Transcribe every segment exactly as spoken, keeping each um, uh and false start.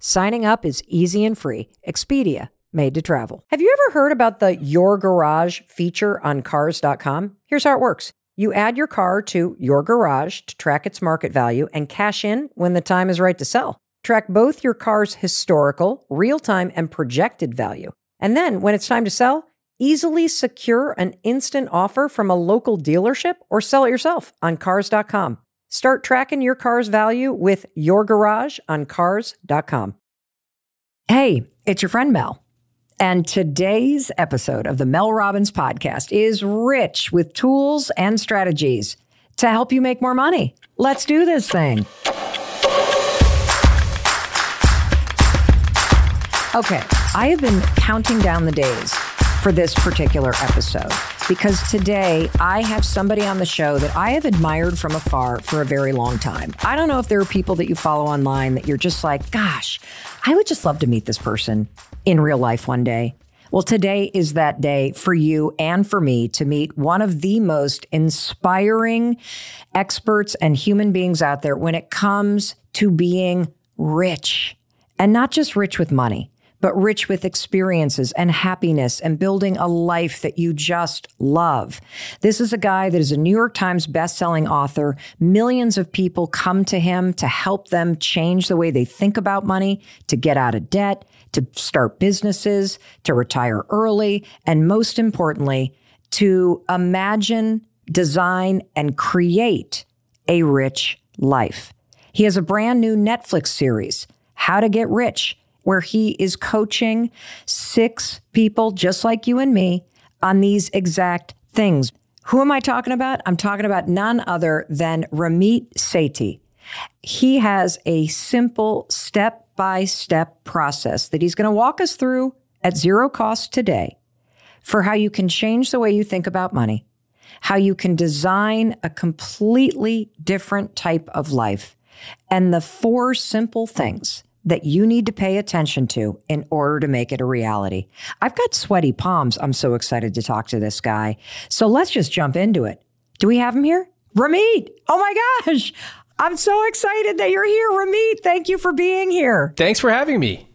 Signing up is easy and free. Expedia. Made to travel. Have you ever heard about the Your Garage feature on Cars dot com? Here's how it works. You add your car to Your Garage to track its market value and cash in when the time is right to sell. Track both your car's historical, real-time, and projected value. And then, when it's time to sell, easily secure an instant offer from a local dealership or sell it yourself on Cars dot com. Start tracking your car's value with Your Garage on Cars dot com. Hey, it's your friend Mel. And today's episode of the Mel Robbins podcast is rich with tools and strategies to help you make more money. Let's do this thing. Okay, I have been counting down the days for this particular episode because today I have somebody on the show that I have admired from afar for a very long time. I don't know if there are people that you follow online that you're just like, gosh, I would just love to meet this person in real life one day. Well, today is that day for you and for me to meet one of the most inspiring experts and human beings out there when it comes to being rich. And not just rich with money, but rich with experiences and happiness and building a life that you just love. This is a guy that is a New York Times bestselling author. Millions of people come to him to help them change the way they think about money, to get out of debt, to start businesses, to retire early, and most importantly, to imagine, design, and create a rich life. He has a brand new Netflix series, How to Get Rich, where he is coaching six people just like you and me on these exact things. Who am I talking about? I'm talking about none other than Ramit Sethi. He has a simple step by-step process that he's going to walk us through at zero cost today for how you can change the way you think about money, how you can design a completely different type of life, and the four simple things that you need to pay attention to in order to make it a reality. I've got sweaty palms. I'm so excited to talk to this guy. So let's just jump into it. Do we have him here? Ramit! Oh my gosh! I'm so excited that you're here, Ramit. Thank you for being here. Thanks for having me.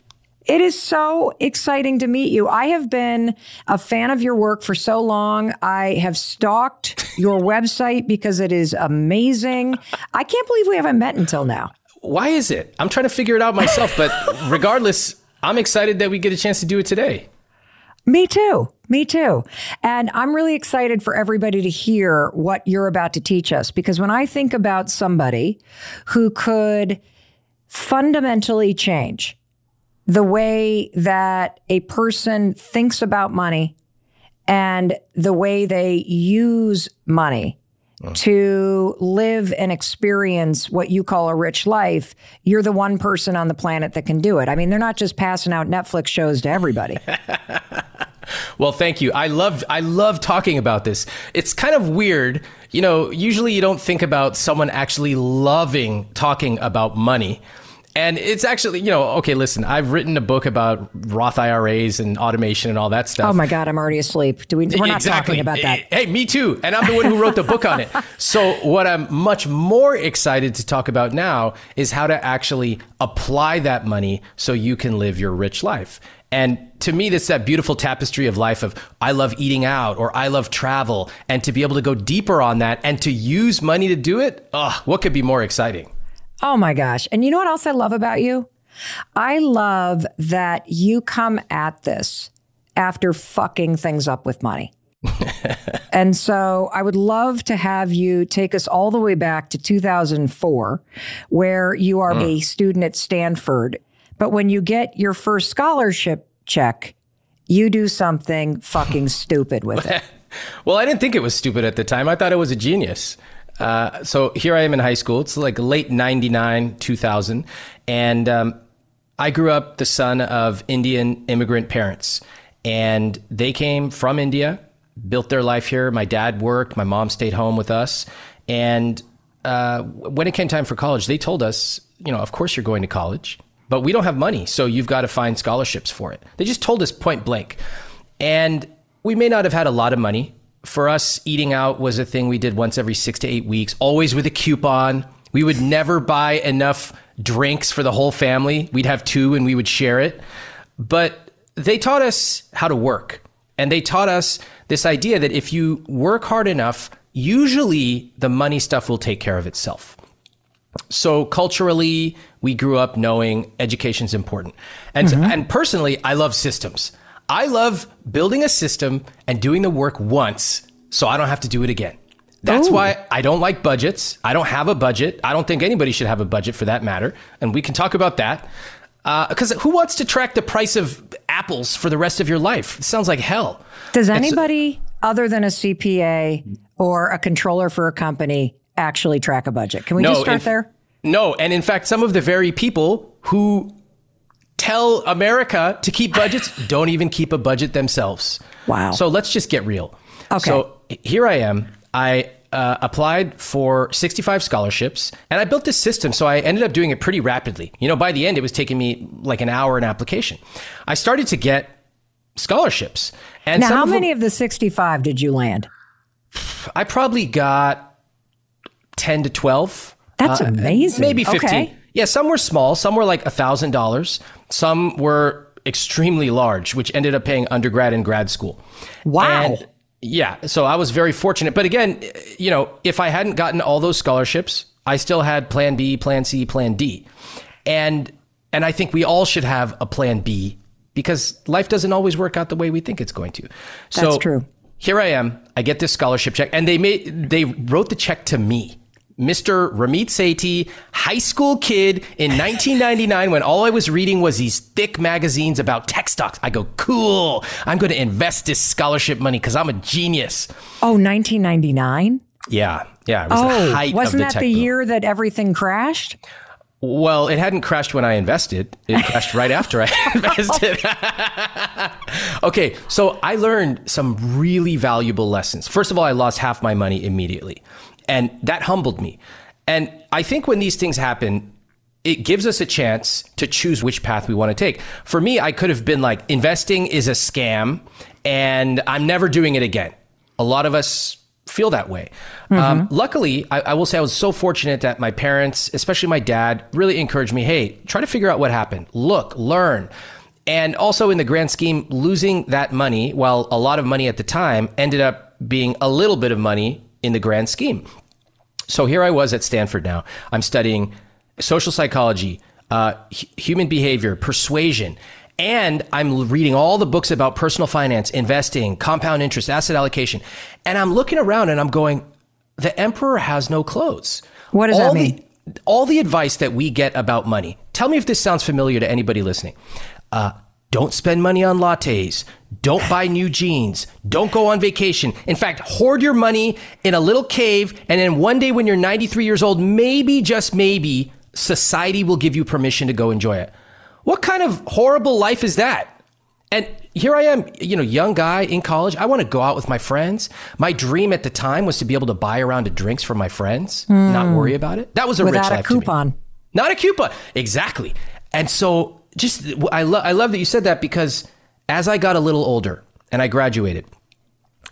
It is so exciting to meet you. I have been a fan of your work for so long. I have stalked your website because it is amazing. I can't believe we haven't met until now. Why is it? I'm trying to figure it out myself, but regardless, I'm excited that we get a chance to do it today. Me too. Me too. And I'm really excited for everybody to hear what you're about to teach us, because when I think about somebody who could fundamentally change the way that a person thinks about money and the way they use money mm. to live and experience what you call a rich life, you're the one person on the planet that can do it. I mean, they're not just passing out Netflix shows to everybody. Well, thank you. I love I love talking about this. It's kind of weird. You know, usually you don't think about someone actually loving talking about money. And it's actually, you know, okay, listen, I've written a book about Roth I R As and automation and all that stuff. Oh my God, I'm already asleep. Do we, we're not exactly. talking about that. Hey, me too. And I'm the one who wrote the book on it. So what I'm much more excited to talk about now is how to actually apply that money so you can live your rich life. And to me, that's that beautiful tapestry of life of I love eating out or I love travel, and to be able to go deeper on that and to use money to do it. Oh, what could be more exciting? Oh, my gosh. And you know what else I love about you? I love that you come at this after fucking things up with money. And so I would love to have you take us all the way back to two thousand four, where you are mm. a student at Stanford. But when you get your first scholarship check, you do something fucking stupid with it. Well, I didn't think it was stupid at the time. I thought it was a genius. Uh, so here I am in high school. It's like late ninety-nine, two thousand. And um, I grew up the son of Indian immigrant parents, and they came from India, built their life here. My dad worked, my mom stayed home with us. And uh, when it came time for college, they told us, you know, of course you're going to college, but we don't have money, so you've got to find scholarships for it. They just told us point blank. And we may not have had a lot of money. For us, eating out was a thing we did once every six to eight weeks, always with a coupon. We would never buy enough drinks for the whole family. We'd have two and we would share it. But they taught us how to work. And they taught us this idea that if you work hard enough, usually the money stuff will take care of itself. So culturally, we grew up knowing education's important. And, mm-hmm. and personally, I love systems. I love building a system and doing the work once so I don't have to do it again. That's Ooh. Why I don't like budgets. I don't have a budget. I don't think anybody should have a budget for that matter. And we can talk about that. Because uh, who wants to track the price of apples for the rest of your life? It sounds like hell. Does anybody so, other than a C P A or a controller for a company actually track a budget? Can we no, just start in, there? No. And in fact, some of the very people who tell America to keep budgets don't even keep a budget themselves. Wow. So let's just get real. Okay. So here I am. I uh, applied for sixty-five scholarships, and I built this system, so I ended up doing it pretty rapidly. You know, by the end, it was taking me like an hour an application. I started to get scholarships. And now, how many of the sixty-five did you land? I probably got ten to twelve. That's uh, amazing. Maybe fifteen. Okay. Yeah, some were small. Some were like one thousand dollars. Some were extremely large, which ended up paying undergrad and grad school. Wow. And yeah. So I was very fortunate. But again, you know, if I hadn't gotten all those scholarships, I still had plan B, plan C, plan D. And and I think we all should have a plan B because life doesn't always work out the way we think it's going to. So that's true. Here I am. I get this scholarship check, and they made they wrote the check to me. Mister Ramit Sethi, high school kid in nineteen ninety-nine, when all I was reading was these thick magazines about tech stocks. I go, cool, I'm going to invest this scholarship money because I'm a genius. Oh, nineteen ninety-nine? Yeah, yeah. It was oh, the height wasn't of the that the boom. Year that everything crashed? Well, it hadn't crashed when I invested. It crashed right after I invested. Okay, so I learned some really valuable lessons. First of all, I lost half my money immediately. And that humbled me. And I think when these things happen, it gives us a chance to choose which path we want to take. For me, I could have been like, investing is a scam and I'm never doing it again. A lot of us feel that way. Mm-hmm. Um, luckily, I, I will say I was so fortunate that my parents, especially my dad, really encouraged me, hey, try to figure out what happened. Look, learn. And also in the grand scheme, losing that money, while a lot of money at the time ended up being a little bit of money in the grand scheme. So here I was at Stanford now. I'm studying social psychology, uh, h- human behavior, persuasion, and I'm reading all the books about personal finance, investing, compound interest, asset allocation. And I'm looking around and I'm going, the emperor has no clothes. What does all that mean? The, all the advice that we get about money. Tell me if this sounds familiar to anybody listening. Uh, don't spend money on lattes. Don't buy new jeans. Don't go on vacation. In fact, hoard your money in a little cave. And then one day when you're ninety-three years old, maybe, just maybe, society will give you permission to go enjoy it. What kind of horrible life is that? And here I am, you know, young guy in college. I want to go out with my friends. My dream at the time was to be able to buy a round of drinks for my friends, mm. not worry about it. That was a Without rich life a coupon. To me. Not a coupon. Exactly. And so just, I, lo- I love that you said that because as I got a little older and I graduated,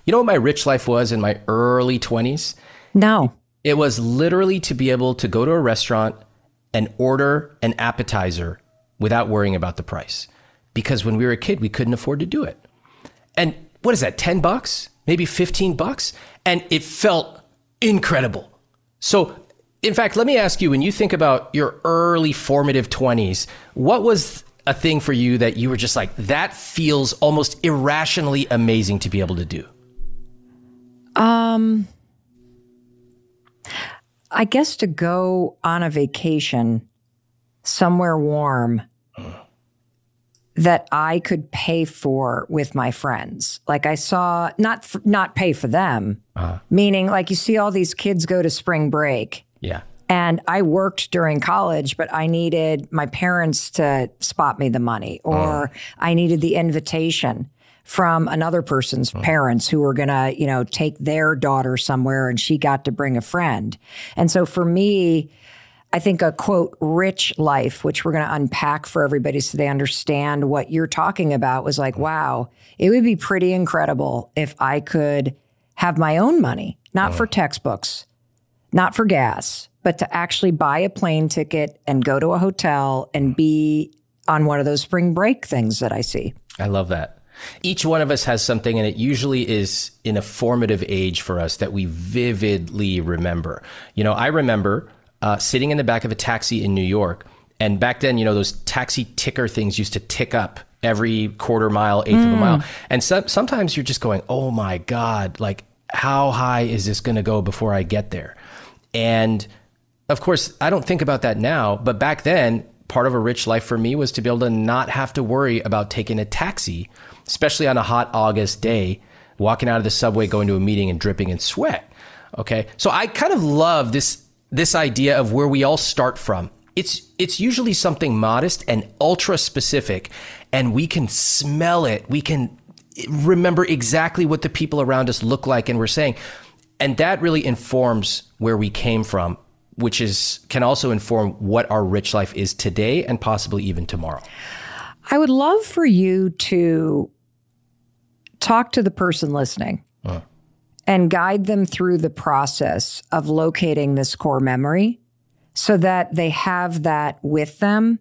you know what my rich life was in my early twenties? No. It was literally to be able to go to a restaurant and order an appetizer without worrying about the price. Because when we were a kid, we couldn't afford to do it. And what is that, ten bucks? Maybe fifteen bucks? And it felt incredible. So in fact, let me ask you, when you think about your early formative twenties, what was a thing for you that you were just like, that feels almost irrationally amazing to be able to do? Um, I guess to go on a vacation somewhere warm mm. that I could pay for with my friends. Like I saw, not f- not pay for them, uh-huh. meaning like you see all these kids go to spring break. Yeah. And I worked during college, but I needed my parents to spot me the money, or oh. I needed the invitation from another person's oh. parents who were going to, you know, take their daughter somewhere and she got to bring a friend. And so for me, I think a, quote, rich life, which we're going to unpack for everybody so they understand what you're talking about, was like, wow, it would be pretty incredible if I could have my own money, not oh. for textbooks, not for gas, but to actually buy a plane ticket and go to a hotel and be on one of those spring break things that I see. I love that. Each one of us has something, and it usually is in a formative age for us that we vividly remember. You know, I remember uh, sitting in the back of a taxi in New York, and back then, you know, those taxi ticker things used to tick up every quarter mile, eighth mm. of a mile. And so- sometimes you're just going, oh my God, like how high is this going to go before I get there? And of course, I don't think about that now, but back then, part of a rich life for me was to be able to not have to worry about taking a taxi, especially on a hot August day, walking out of the subway, going to a meeting and dripping in sweat. Okay. So I kind of love this, this idea of where we all start from. It's, it's usually something modest and ultra specific, and we can smell it. We can remember exactly what the people around us look like and we're saying, and that really informs where we came from, which is can also inform what our rich life is today and possibly even tomorrow. I would love for you to talk to the person listening uh. and guide them through the process of locating this core memory so that they have that with them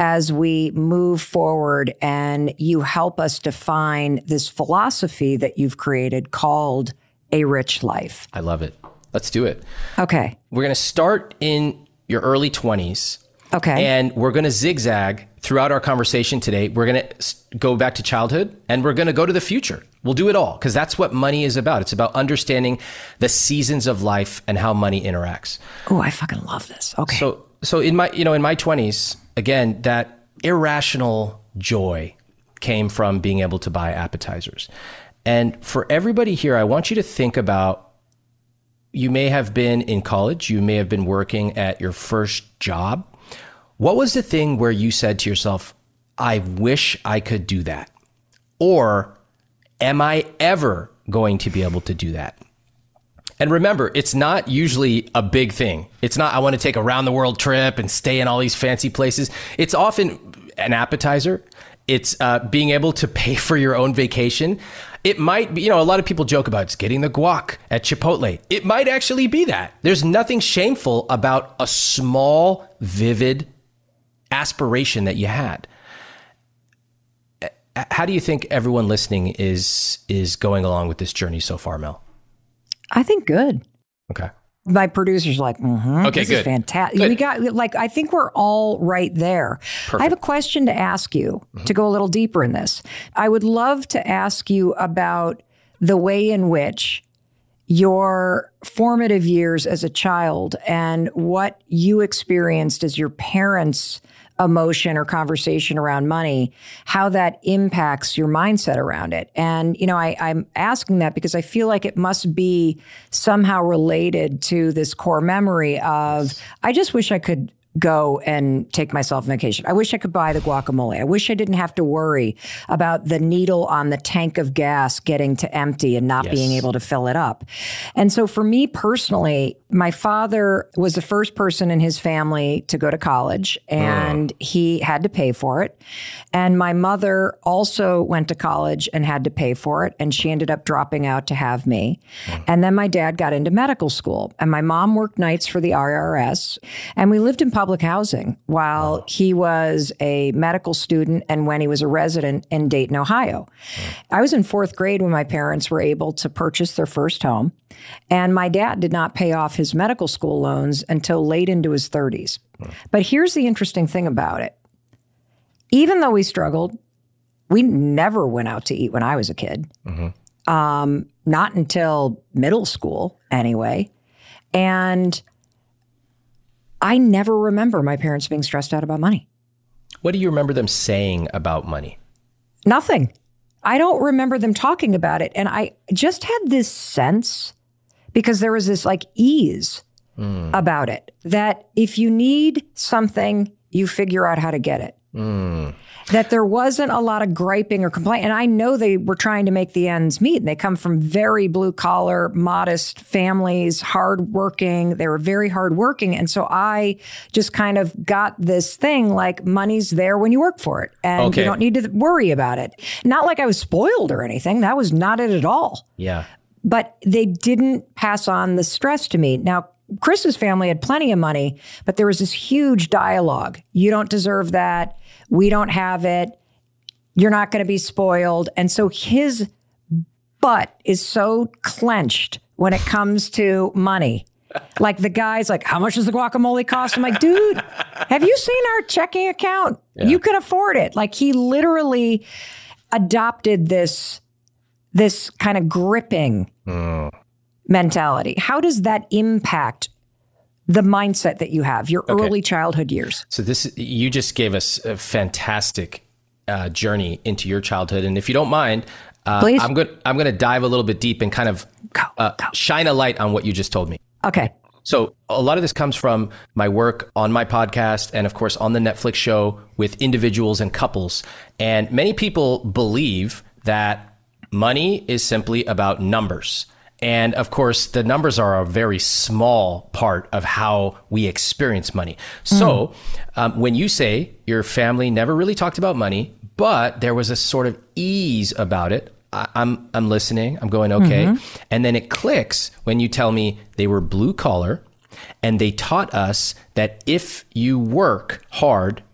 as we move forward, and you help us define this philosophy that you've created called a rich life. I love it. Let's do it. Okay. We're going to start in your early twenties. Okay. And we're going to zigzag throughout our conversation today. We're going to go back to childhood, and we're going to go to the future. We'll do it all because that's what money is about. It's about understanding the seasons of life and how money interacts. Oh, I fucking love this. Okay. So, so in my, you know, in my twenties, again, that irrational joy came from being able to buy appetizers. And for everybody here, I want you to think about, you may have been in college, you may have been working at your first job. What was the thing where you said to yourself, I wish I could do that? Or am I ever going to be able to do that? And remember, it's not usually a big thing. It's not, I want to take a round the world trip and stay in all these fancy places. It's often an appetizer. It's uh, being able to pay for your own vacation. It might be, you know, a lot of people joke about it's getting the guac at Chipotle. It might actually be that. There's nothing shameful about a small, vivid aspiration that you had. How do you think everyone listening is is going along with this journey so far, Mel? I think good. Okay. My producer's like, mm-hmm, okay, this good. Is fantastic. Good. We got, like, I think we're all right there. Perfect. I have a question to ask you mm-hmm. to go a little deeper in this. I would love to ask you about the way in which your formative years as a child and what you experienced as your parents' emotion or conversation around money, how that impacts your mindset around it. And, you know, I, I'm asking that because I feel like it must be somehow related to this core memory of, I just wish I could go and take myself on vacation. I wish I could buy the guacamole. I wish I didn't have to worry about the needle on the tank of gas getting to empty and not yes. being able to fill it up. And so for me personally, my father was the first person in his family to go to college, and uh. he had to pay for it. And my mother also went to college and had to pay for it, and she ended up dropping out to have me. Uh. And then my dad got into medical school, and my mom worked nights for the I R S, and we lived in public public housing while he was a medical student and when he was a resident in Dayton, Ohio. I was in fourth grade when my parents were able to purchase their first home, and my dad did not pay off his medical school loans until late into his thirties. But here's the interesting thing about it. Even though we struggled, we never went out to eat when I was a kid, mm-hmm. um, not until middle school anyway. And I never remember my parents being stressed out about money. What do you remember them saying about money? Nothing. I don't remember them talking about it. And I just had this sense, because there was this like ease mm. about it. That if you need something, you figure out how to get it. Mm. That there wasn't a lot of griping or complaint. And I know they were trying to make the ends meet. And they come from very blue collar, modest families, hardworking. They were very hardworking. And so I just kind of got this thing like money's there when you work for it. And okay. you don't need to worry about it. Not like I was spoiled or anything. That was not it at all. Yeah. But they didn't pass on the stress to me. Now, Chris's family had plenty of money, but there was this huge dialogue. You don't deserve that. We don't have it. You're not going to be spoiled. And so his butt is so clenched when it comes to money. Like the guy's like, how much does the guacamole cost? I'm like, dude, have you seen our checking account? Yeah. You can afford it. Like he literally adopted this, this kind of gripping mm. mentality. How does that impact the mindset that you have, your okay. early childhood years? So this, you just gave us a fantastic uh, journey into your childhood. And if you don't mind, uh, Please? I'm going I'm going to dive a little bit deep and kind of go, uh, go. shine a light on what you just told me. Okay. So a lot of this comes from my work on my podcast and, of course, on the Netflix show with individuals and couples. And many people believe that money is simply about numbers. And of course, the numbers are a very small part of how we experience money. So mm. um, when you say your family never really talked about money, but there was a sort of ease about it, I- I'm I'm listening, I'm going, okay. Mm-hmm. And then it clicks when you tell me they were blue collar and they taught us that if you work hard,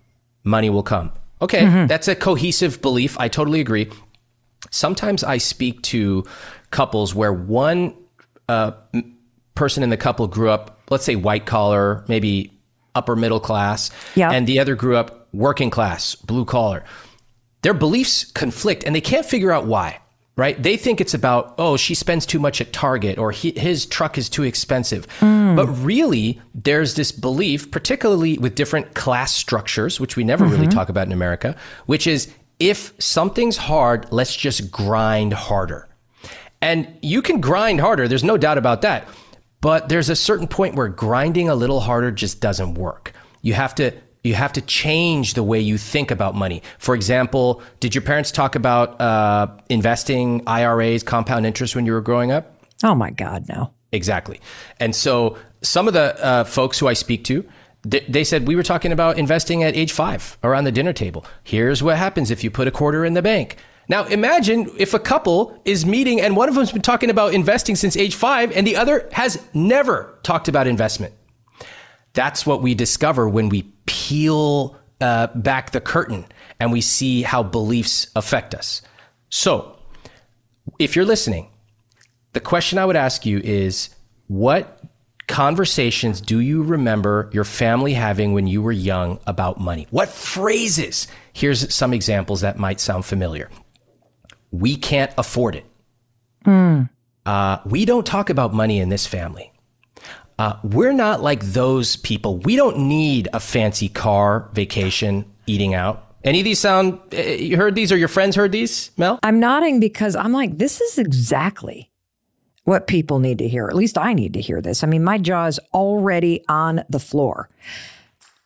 money will come. Okay, mm-hmm. that's a cohesive belief. I totally agree. Sometimes I speak to couples where one uh, person in the couple grew up, let's say white collar, maybe upper middle class, yeah. and the other grew up working class, blue collar. Their beliefs conflict and they can't figure out why, right? They think it's about, oh, she spends too much at Target or he, his truck is too expensive. Mm. But really, there's this belief, particularly with different class structures, which we never mm-hmm. really talk about in America, which is if something's hard, let's just grind harder. And you can grind harder. There's no doubt about that. But there's a certain point where grinding a little harder just doesn't work. You have to you have to change the way you think about money. For example, did your parents talk about uh, investing, I R As, compound interest when you were growing up? Oh, my God, no. Exactly. And so some of the uh, folks who I speak to, th- they said we were talking about investing at age five around the dinner table. Here's what happens if you put a quarter in the bank. Now, imagine if a couple is meeting and one of them's been talking about investing since age five and the other has never talked about investment. That's what we discover when we peel uh, back the curtain and we see how beliefs affect us. So if you're listening, the question I would ask you is, what conversations do you remember your family having when you were young about money? What phrases? Here's some examples that might sound familiar. We can't afford it. Mm. Uh, we don't talk about money in this family. Uh, we're not like those people. We don't need a fancy car, vacation, eating out. Any of these sound, you heard these or your friends heard these, Mel? I'm nodding because I'm like, this is exactly what people need to hear. At least I need to hear this. I mean, my jaw is already on the floor.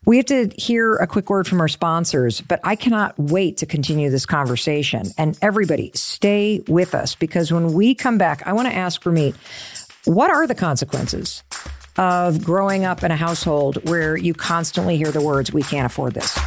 We have to hear a quick word from our sponsors, but I cannot wait to continue this conversation. And everybody, stay with us, because when we come back, I want to ask Ramit, what are the consequences of growing up in a household where you constantly hear the words, we can't afford this?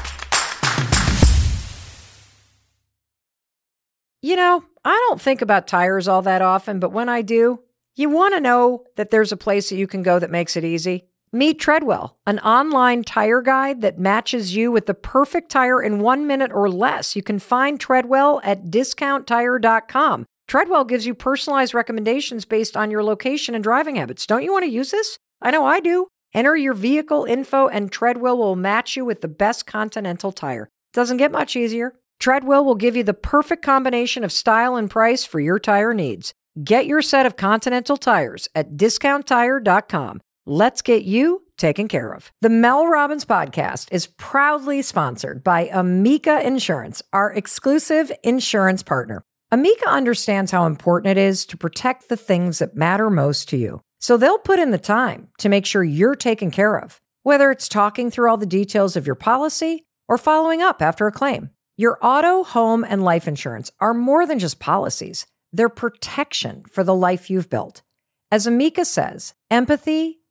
You know, I don't think about tires all that often, but when I do, you want to know that there's a place that you can go that makes it easy. Meet Treadwell, an online tire guide that matches you with the perfect tire in one minute or less. You can find Treadwell at discount tire dot com. Treadwell gives you personalized recommendations based on your location and driving habits. Don't you want to use this? I know I do. Enter your vehicle info and Treadwell will match you with the best Continental tire. Doesn't get much easier. Treadwell will give you the perfect combination of style and price for your tire needs. Get your set of Continental tires at discount tire dot com. Let's get you taken care of. The Mel Robbins Podcast is proudly sponsored by Amica Insurance, our exclusive insurance partner. Amica understands how important it is to protect the things that matter most to you. So they'll put in the time to make sure you're taken care of, whether it's talking through all the details of your policy or following up after a claim. Your auto, home, and life insurance are more than just policies. They're protection for the life you've built. As Amica says, empathy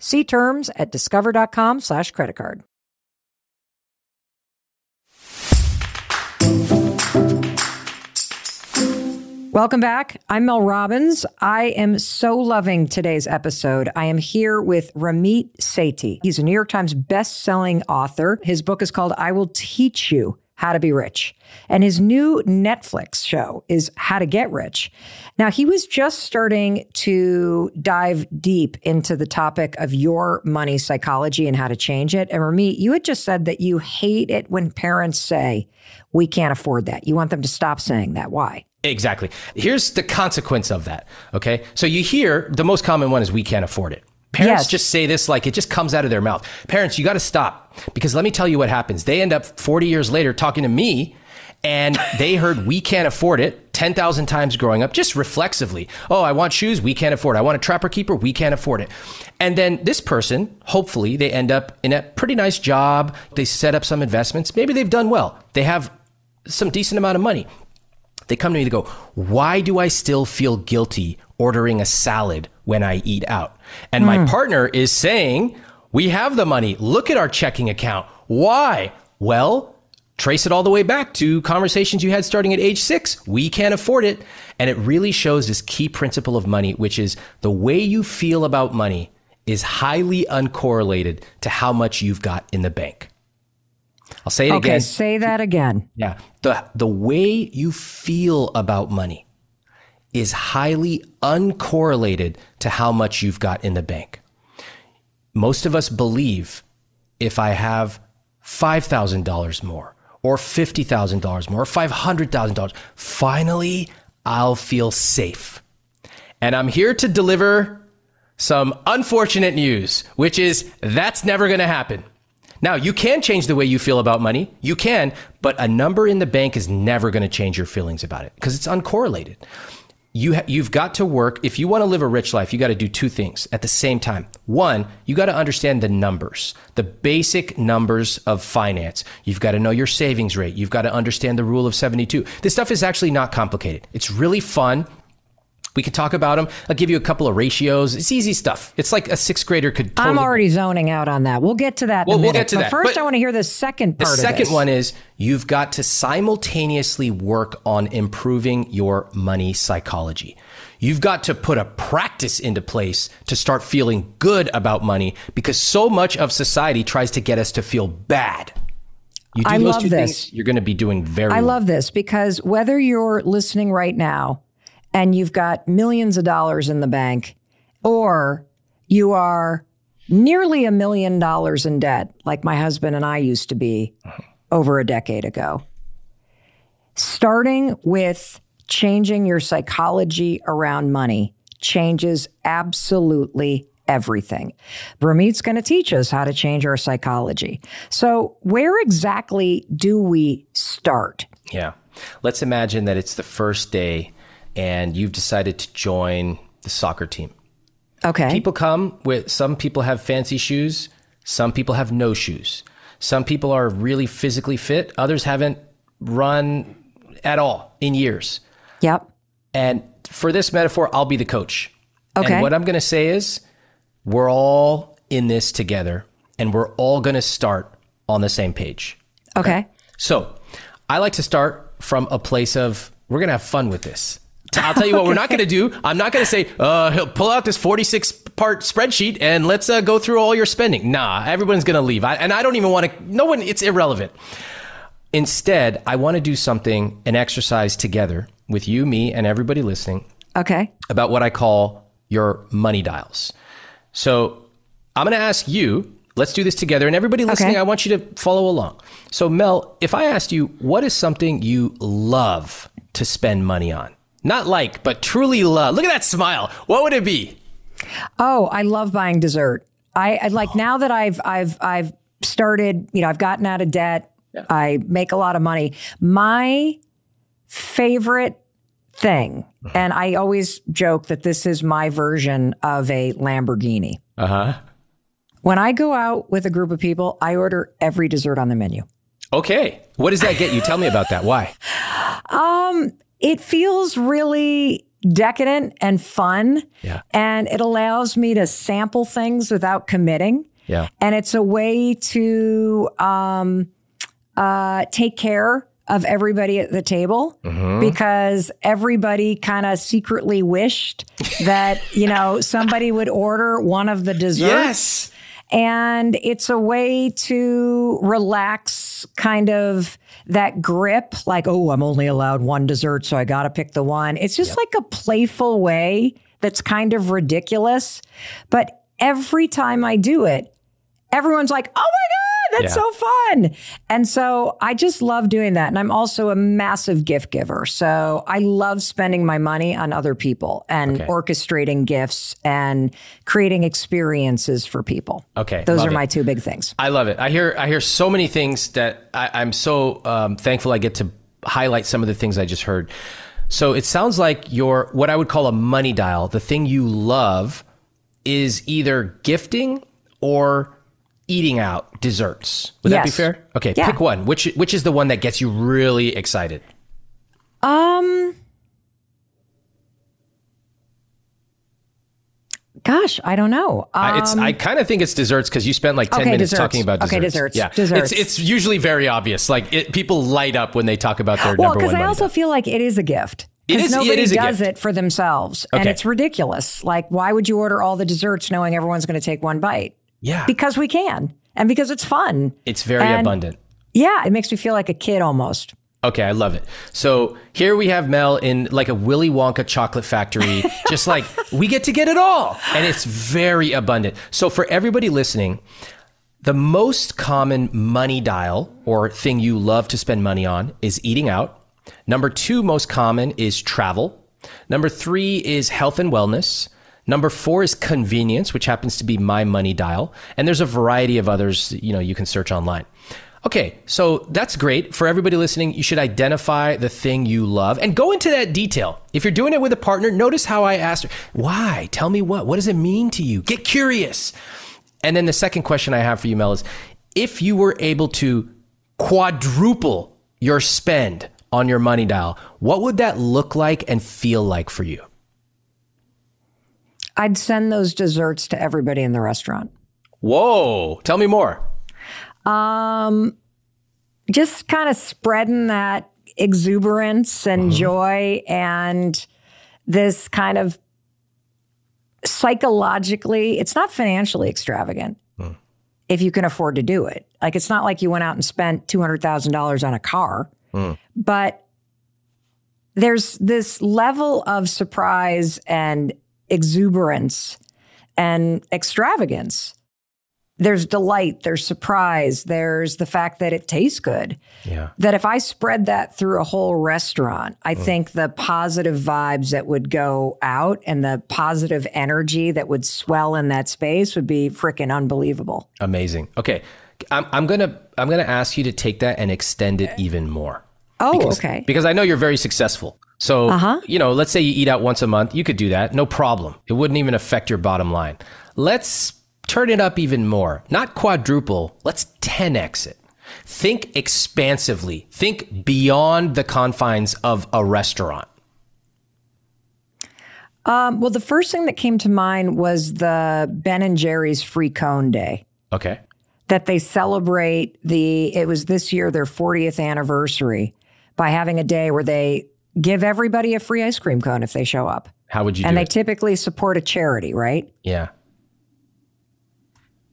See terms at discover.com slash credit card. Welcome back. I'm Mel Robbins. I am so loving today's episode. I am here with Ramit Sethi. He's a New York Times best-selling author. His book is called I Will Teach You How to Be Rich. And his new Netflix show is How to Get Rich. Now, he was just starting to dive deep into the topic of your money psychology and how to change it. And Ramit, you had just said that you hate it when parents say, we can't afford that. You want them to stop saying that. Why? Exactly. Here's the consequence of that. Okay. So you hear the most common one is we can't afford it. Parents yes. just say this like it just comes out of their mouth. Parents, you got to stop, because let me tell you what happens. They end up forty years later talking to me, and they heard we can't afford it ten thousand times growing up, just reflexively. Oh, I want shoes. We can't afford it. I want a trapper keeper. We can't afford it. And then this person, hopefully they end up in a pretty nice job. They set up some investments. Maybe they've done well. They have some decent amount of money. They come to me to go, why do I still feel guilty ordering a salad when I eat out? And mm. my partner is saying, we have the money. Look at our checking account. Why? Well, trace it all the way back to conversations you had starting at age six. We can't afford it. And it really shows this key principle of money, which is the way you feel about money is highly uncorrelated to how much you've got in the bank. I'll say it okay, again. Okay, say that again. Yeah. The the way you feel about money is highly uncorrelated to how much you've got in the bank. Most of us believe if I have five thousand dollars more or fifty thousand dollars more or five hundred thousand dollars, finally I'll feel safe. And I'm here to deliver some unfortunate news, which is that's never going to happen. Now, you can change the way you feel about money. You can, but a number in the bank is never going to change your feelings about it because it's uncorrelated. You ha- you've got to work. If you want to live a rich life, you got to do two things at the same time. One, you got to understand the numbers, the basic numbers of finance. You've got to know your savings rate. You've got to understand the rule of seventy-two. This stuff is actually not complicated. It's really fun. We could talk about them. I'll give you a couple of ratios. It's easy stuff. It's like a sixth grader could totally... I'm already zoning out on that. We'll get to that in well, a minute. We'll get to but that. First, but I want to hear the second part of this. The second one is you've got to simultaneously work on improving your money psychology. You've got to put a practice into place to start feeling good about money, because so much of society tries to get us to feel bad. You do I those love two this. Things, you're going to be doing very well. I love this, because whether you're listening right now and you've got millions of dollars in the bank, or you are nearly a million dollars in debt, like my husband and I used to be over a decade ago. Starting with changing your psychology around money changes absolutely everything. Ramit's going to teach us how to change our psychology. So where exactly do we start? Yeah. Let's imagine that it's the first day and you've decided to join the soccer team. Okay. People come with, some people have fancy shoes, some people have no shoes. Some people are really physically fit, others haven't run at all in years. Yep. And for this metaphor, I'll be the coach. Okay. And what I'm going to say is we're all in this together and we're all going to start on the same page. Okay. Right? So I like to start from a place of we're going to have fun with this. I'll tell you what okay. we're not going to do. I'm not going to say, uh, he'll pull out this forty-six part spreadsheet and let's uh, go through all your spending. Nah, everyone's going to leave. I, and I don't even want to, no one, it's irrelevant. Instead, I want to do something, an exercise together with you, me, and everybody listening. Okay. About what I call your money dials. So I'm going to ask you, let's do this together. And everybody listening, okay, I want you to follow along. So Mel, if I asked you, what is something you love to spend money on? Not like, but truly love. Look at that smile. What would it be? Oh, I love buying dessert. I, I like oh. now that I've, I've, I've started, you know, I've gotten out of debt. Yeah. I make a lot of money. My favorite thing, uh-huh, and I always joke that this is my version of a Lamborghini. Uh-huh. When I go out with a group of people, I order every dessert on the menu. Okay. What does that get you? Tell me about that. Why? Um, it feels really decadent and fun. Yeah. And it allows me to sample things without committing. Yeah. And it's a way to um, uh, take care of everybody at the table, mm-hmm, because everybody kind of secretly wished that, you know, somebody would order one of the desserts. Yes. And it's a way to relax kind of that grip, like, oh, I'm only allowed one dessert, so I got to pick the one. It's just, yep, like a playful way that's kind of ridiculous. But every time I do it, everyone's like, oh, my God, that's, yeah, so fun. And so I just love doing that. And I'm also a massive gift giver. So I love spending my money on other people and, okay, orchestrating gifts and creating experiences for people. Okay. Those are it. my two big things. I love it. I hear, I hear so many things that I, I'm so um, thankful I get to highlight some of the things I just heard. So it sounds like your, what I would call a money dial, the thing you love is either gifting or eating out desserts. Would, yes, that be fair? Okay, yeah. Pick one. Which which is the one that gets you really excited? Um, gosh, I don't know. Um, I, it's, I kind of think it's desserts because you spent like ten okay, minutes desserts. talking about desserts. Okay, desserts. Yeah, desserts. It's, it's usually very obvious. Like it, people light up when they talk about their well, number one. Well, because I also feel like it is a gift. Because nobody it is does gift. it for themselves, okay, and it's ridiculous. Like, why would you order all the desserts knowing everyone's going to take one bite? Yeah. Because we can. And because it's fun. It's very and, abundant. Yeah. It makes me feel like a kid almost. Okay. I love it. So here we have Mel in like a Willy Wonka chocolate factory. Just like we get to get it all. And it's very abundant. So for everybody listening, the most common money dial or thing you love to spend money on is eating out. Number two most common is travel. Number three is health and wellness. Number four is convenience, which happens to be my money dial. And there's a variety of others, you know, you can search online. Okay, so that's great. For everybody listening, you should identify the thing you love and go into that detail. If you're doing it with a partner, notice how I asked her, why? Tell me what? What does it mean to you? Get curious. And then the second question I have for you, Mel, is if you were able to quadruple your spend on your money dial, what would that look like and feel like for you? I'd send those desserts to everybody in the restaurant. Whoa. Tell me more. Um, just kind of spreading that exuberance and, mm-hmm, joy and this kind of psychologically, it's not financially extravagant, mm, if you can afford to do it. Like, it's not like you went out and spent two hundred thousand dollars on a car, mm, but there's this level of surprise and exuberance and extravagance. There's delight, there's surprise, there's the fact that it tastes good. Yeah. That if I spread that through a whole restaurant, I mm. think the positive vibes that would go out and the positive energy that would swell in that space would be freaking unbelievable. Amazing. Okay. I'm, I'm gonna I'm gonna ask you to take that and extend it even more. Oh, because, okay. Because I know you're very successful. So, uh-huh, you know, let's say you eat out once a month. You could do that. No problem. It wouldn't even affect your bottom line. Let's turn it up even more. Not quadruple. Let's ten X it. Think expansively. Think beyond the confines of a restaurant. Um, well, the first thing that came to mind was the Ben and Jerry's Free Cone Day. Okay. That they celebrate the, it was this year, their fortieth anniversary by having a day where they give everybody a free ice cream cone if they show up. How would you do it? And they typically support a charity, right? Yeah.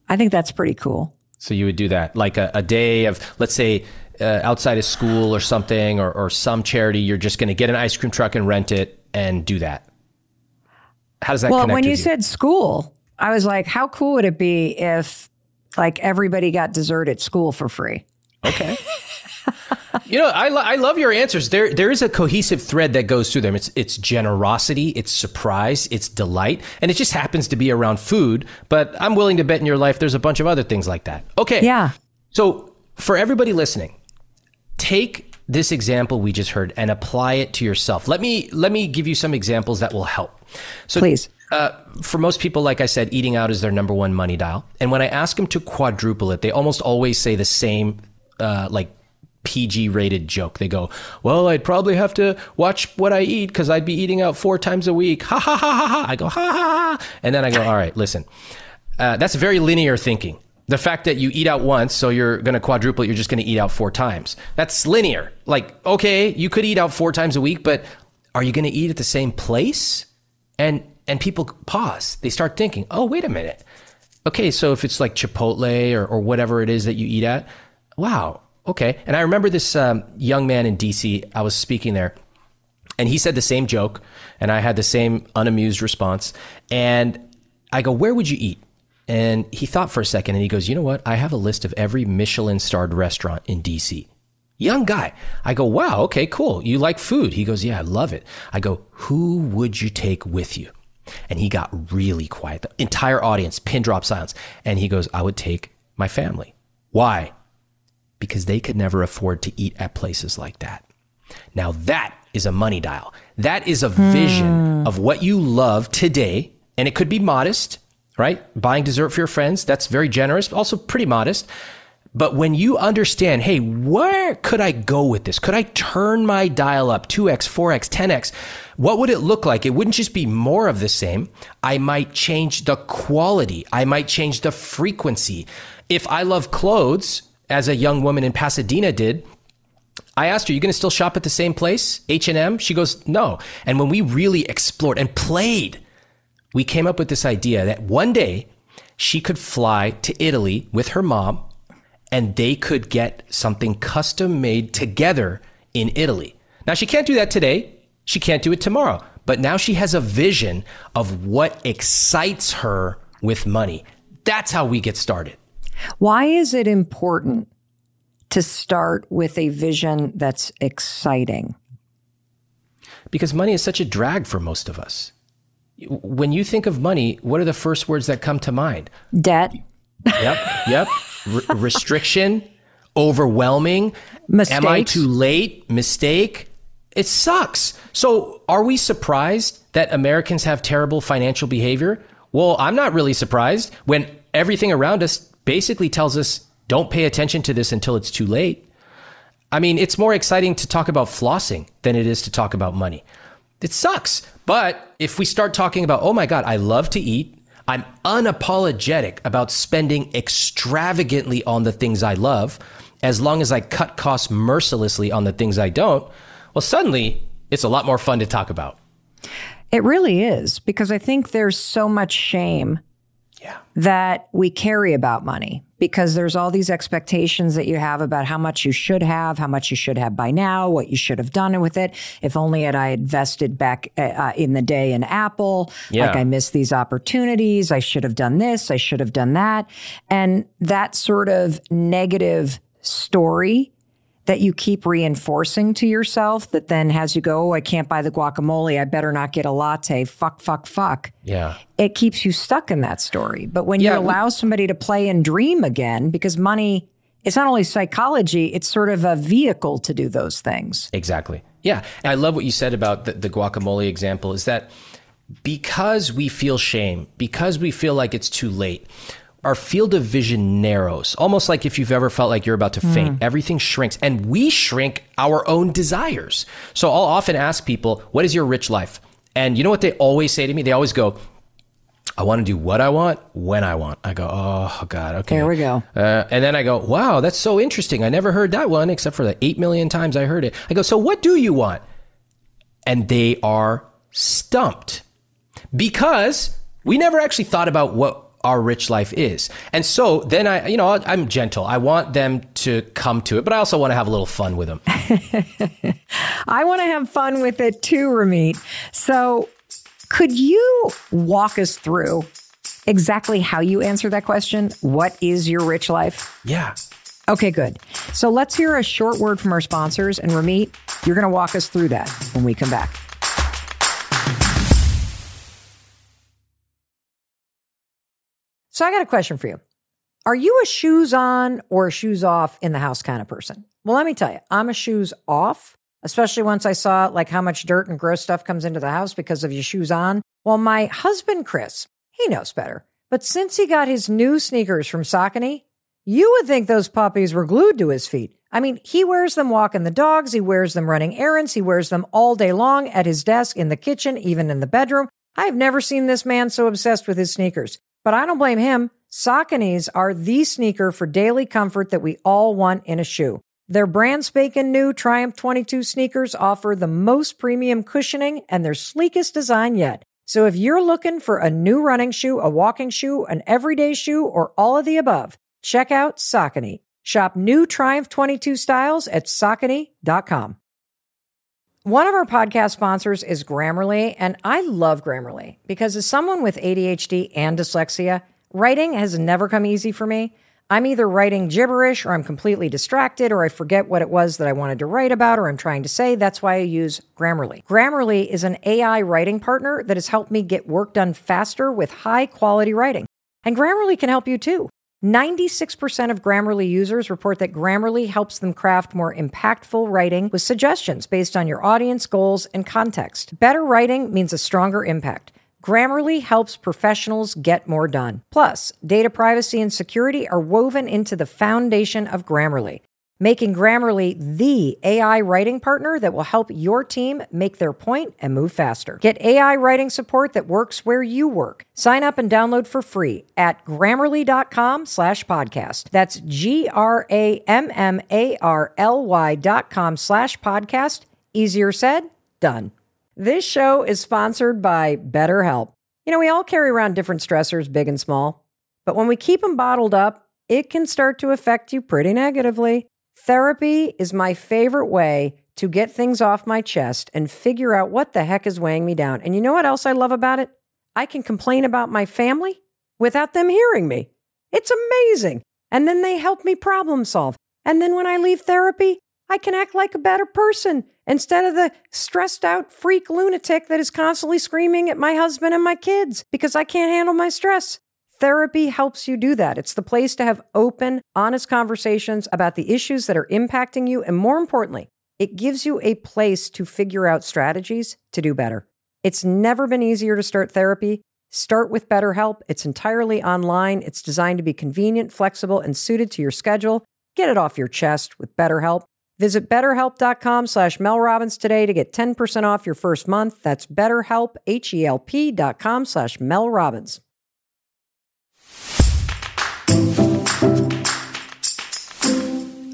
I think that's pretty cool. So you would do that, like a, a day of, let's say, uh, outside of school or something, or, or some charity, you're just going to get an ice cream truck and rent it and do that. How does that connect with you? Well, when you said school, I was like, how cool would it be if like everybody got dessert at school for free? Okay. You know, I, lo- I love your answers. There, there is a cohesive thread that goes through them. It's, it's generosity, it's surprise, it's delight, and it just happens to be around food. But I'm willing to bet in your life there's a bunch of other things like that. Okay. Yeah. So for everybody listening, take this example we just heard and apply it to yourself. Let me, let me give you some examples that will help. So please. Uh, for most people, like I said, eating out is their number one money dial. And when I ask them to quadruple it, they almost always say the same, uh, like, P G rated joke. They go, well, I'd probably have to watch what I eat because I'd be eating out four times a week. Ha, ha, ha, ha, ha. I go, ha, ha, ha. And then I go, all right, listen, uh, that's very linear thinking. The fact that you eat out once, so you're going to quadruple it, you're just going to eat out four times. That's linear. Like, okay, you could eat out four times a week, but are you going to eat at the same place? And, and people pause. They start thinking, oh, wait a minute. Okay, so if it's like Chipotle or, or whatever it is that you eat at, wow. Okay. And I remember this um, young man in D C, I was speaking there, and he said the same joke, and I had the same unamused response. And I go, where would you eat? And he thought for a second, and he goes, you know what? I have a list of every Michelin-starred restaurant in D C. Young guy. I go, wow, okay, cool. You like food? He goes, yeah, I love it. I go, who would you take with you? And he got really quiet. The entire audience, pin drop silence. And he goes, I would take my family. Why? Because they could never afford to eat at places like that. Now that is a money dial. That is a vision mm. of what you love today. And it could be modest, right? Buying dessert for your friends, that's very generous, also pretty modest. But when you understand, hey, where could I go with this? Could I turn my dial up two X, four X, ten X? What would it look like? It wouldn't just be more of the same. I might change the quality. I might change the frequency. If I love clothes, as a young woman in Pasadena did, I asked her, you going to still shop at the same place, H and M? She goes, no. And when we really explored and played, we came up with this idea that one day she could fly to Italy with her mom and they could get something custom made together in Italy. Now she can't do that today. She can't do it tomorrow. But now she has a vision of what excites her with money. That's how we get started. Why is it important to start with a vision that's exciting? Because money is such a drag for most of us. When you think of money, what are the first words that come to mind? Debt. Yep, yep. R- restriction, overwhelming. Mistakes. Am I too late? Mistake. It sucks. So are we surprised that Americans have terrible financial behavior? Well, I'm not really surprised when everything around us basically tells us, don't pay attention to this until it's too late. I mean, it's more exciting to talk about flossing than it is to talk about money. It sucks. But if we start talking about, oh my God, I love to eat. I'm unapologetic about spending extravagantly on the things I love, as long as I cut costs mercilessly on the things I don't. Well, suddenly it's a lot more fun to talk about. It really is, because I think there's so much shame Yeah. that we carry about money, because there's all these expectations that you have about how much you should have, how much you should have by now, what you should have done with it. If only had I invested back uh, in the day in Apple, yeah. like I missed these opportunities, I should have done this, I should have done that. And that sort of negative story that you keep reinforcing to yourself that then has you go, oh, I can't buy the guacamole. I better not get a latte. Fuck, fuck, fuck. Yeah. It keeps you stuck in that story. But when yeah, you allow we- somebody to play and dream again, because money, it's not only psychology, it's sort of a vehicle to do those things. Exactly. Yeah. And I love what you said about the, the guacamole example, is that because we feel shame, because we feel like it's too late, our field of vision narrows, almost like if you've ever felt like you're about to faint, mm. everything shrinks, and we shrink our own desires. So I'll often ask people, what is your rich life? And you know what they always say to me? They always go, I want to do what I want, when I want. I go, oh God, okay. Here we go. Uh, and then I go, wow, that's so interesting. I never heard that one, except for the eight million times I heard it. I go, so what do you want? And they are stumped, because we never actually thought about what our rich life is. And so then I, you know, I'm gentle. I want them to come to it, but I also want to have a little fun with them. I want to have fun with it too, Ramit. So could you walk us through exactly how you answer that question. What is your rich life? Yeah. Okay, good. So let's hear a short word from our sponsors. And Ramit, you're going to walk us through that when we come back. So I got a question for you. Are you a shoes on or a shoes off in the house kind of person? Well, let me tell you, I'm a shoes off, especially once I saw like how much dirt and gross stuff comes into the house because of your shoes on. Well, my husband, Chris, he knows better. But since he got his new sneakers from Saucony, you would think those puppies were glued to his feet. I mean, he wears them walking the dogs. He wears them running errands. He wears them all day long at his desk, in the kitchen, even in the bedroom. I have never seen this man so obsessed with his sneakers. But I don't blame him. Saucony's are the sneaker for daily comfort that we all want in a shoe. Their brand spanking new Triumph twenty-two sneakers offer the most premium cushioning and their sleekest design yet. So if you're looking for a new running shoe, a walking shoe, an everyday shoe, or all of the above, check out Saucony. Shop new Triumph twenty-two styles at Saucony dot com. One of our podcast sponsors is Grammarly, and I love Grammarly because as someone with A D H D and dyslexia, writing has never come easy for me. I'm either writing gibberish or I'm completely distracted or I forget what it was that I wanted to write about or I'm trying to say. That's why I use Grammarly. Grammarly is an A I writing partner that has helped me get work done faster with high-quality writing. And Grammarly can help you too. ninety-six percent of Grammarly users report that Grammarly helps them craft more impactful writing with suggestions based on your audience, goals, and context. Better writing means a stronger impact. Grammarly helps professionals get more done. Plus, data privacy and security are woven into the foundation of Grammarly, making Grammarly the A I writing partner that will help your team make their point and move faster. Get A I writing support that works where you work. Sign up and download for free at Grammarly.com slash podcast. That's G-R-A-M-M-A-R-L-Y dot com slash podcast. Easier said, done. This show is sponsored by BetterHelp. You know, we all carry around different stressors, big and small, but when we keep them bottled up, it can start to affect you pretty negatively. Therapy is my favorite way to get things off my chest and figure out what the heck is weighing me down. And you know what else I love about it? I can complain about my family without them hearing me. It's amazing. And then they help me problem solve. And then when I leave therapy, I can act like a better person instead of the stressed out freak lunatic that is constantly screaming at my husband and my kids because I can't handle my stress. Therapy helps you do that. It's the place to have open, honest conversations about the issues that are impacting you. And more importantly, it gives you a place to figure out strategies to do better. It's never been easier to start therapy. Start with BetterHelp. It's entirely online. It's designed to be convenient, flexible, and suited to your schedule. Get it off your chest with BetterHelp. Visit BetterHelp.com slash MelRobbins today to get ten percent off your first month. That's BetterHelp, H-E-L-P dot com slash MelRobbins.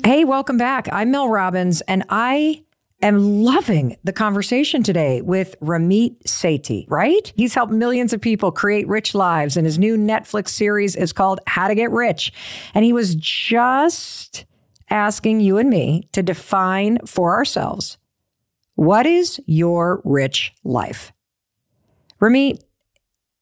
Hey, welcome back. I'm Mel Robbins, and I am loving the conversation today with Ramit Sethi, right? He's helped millions of people create rich lives, and his new Netflix series is called How to Get Rich. And he was just asking you and me to define for ourselves, what is your rich life? Ramit,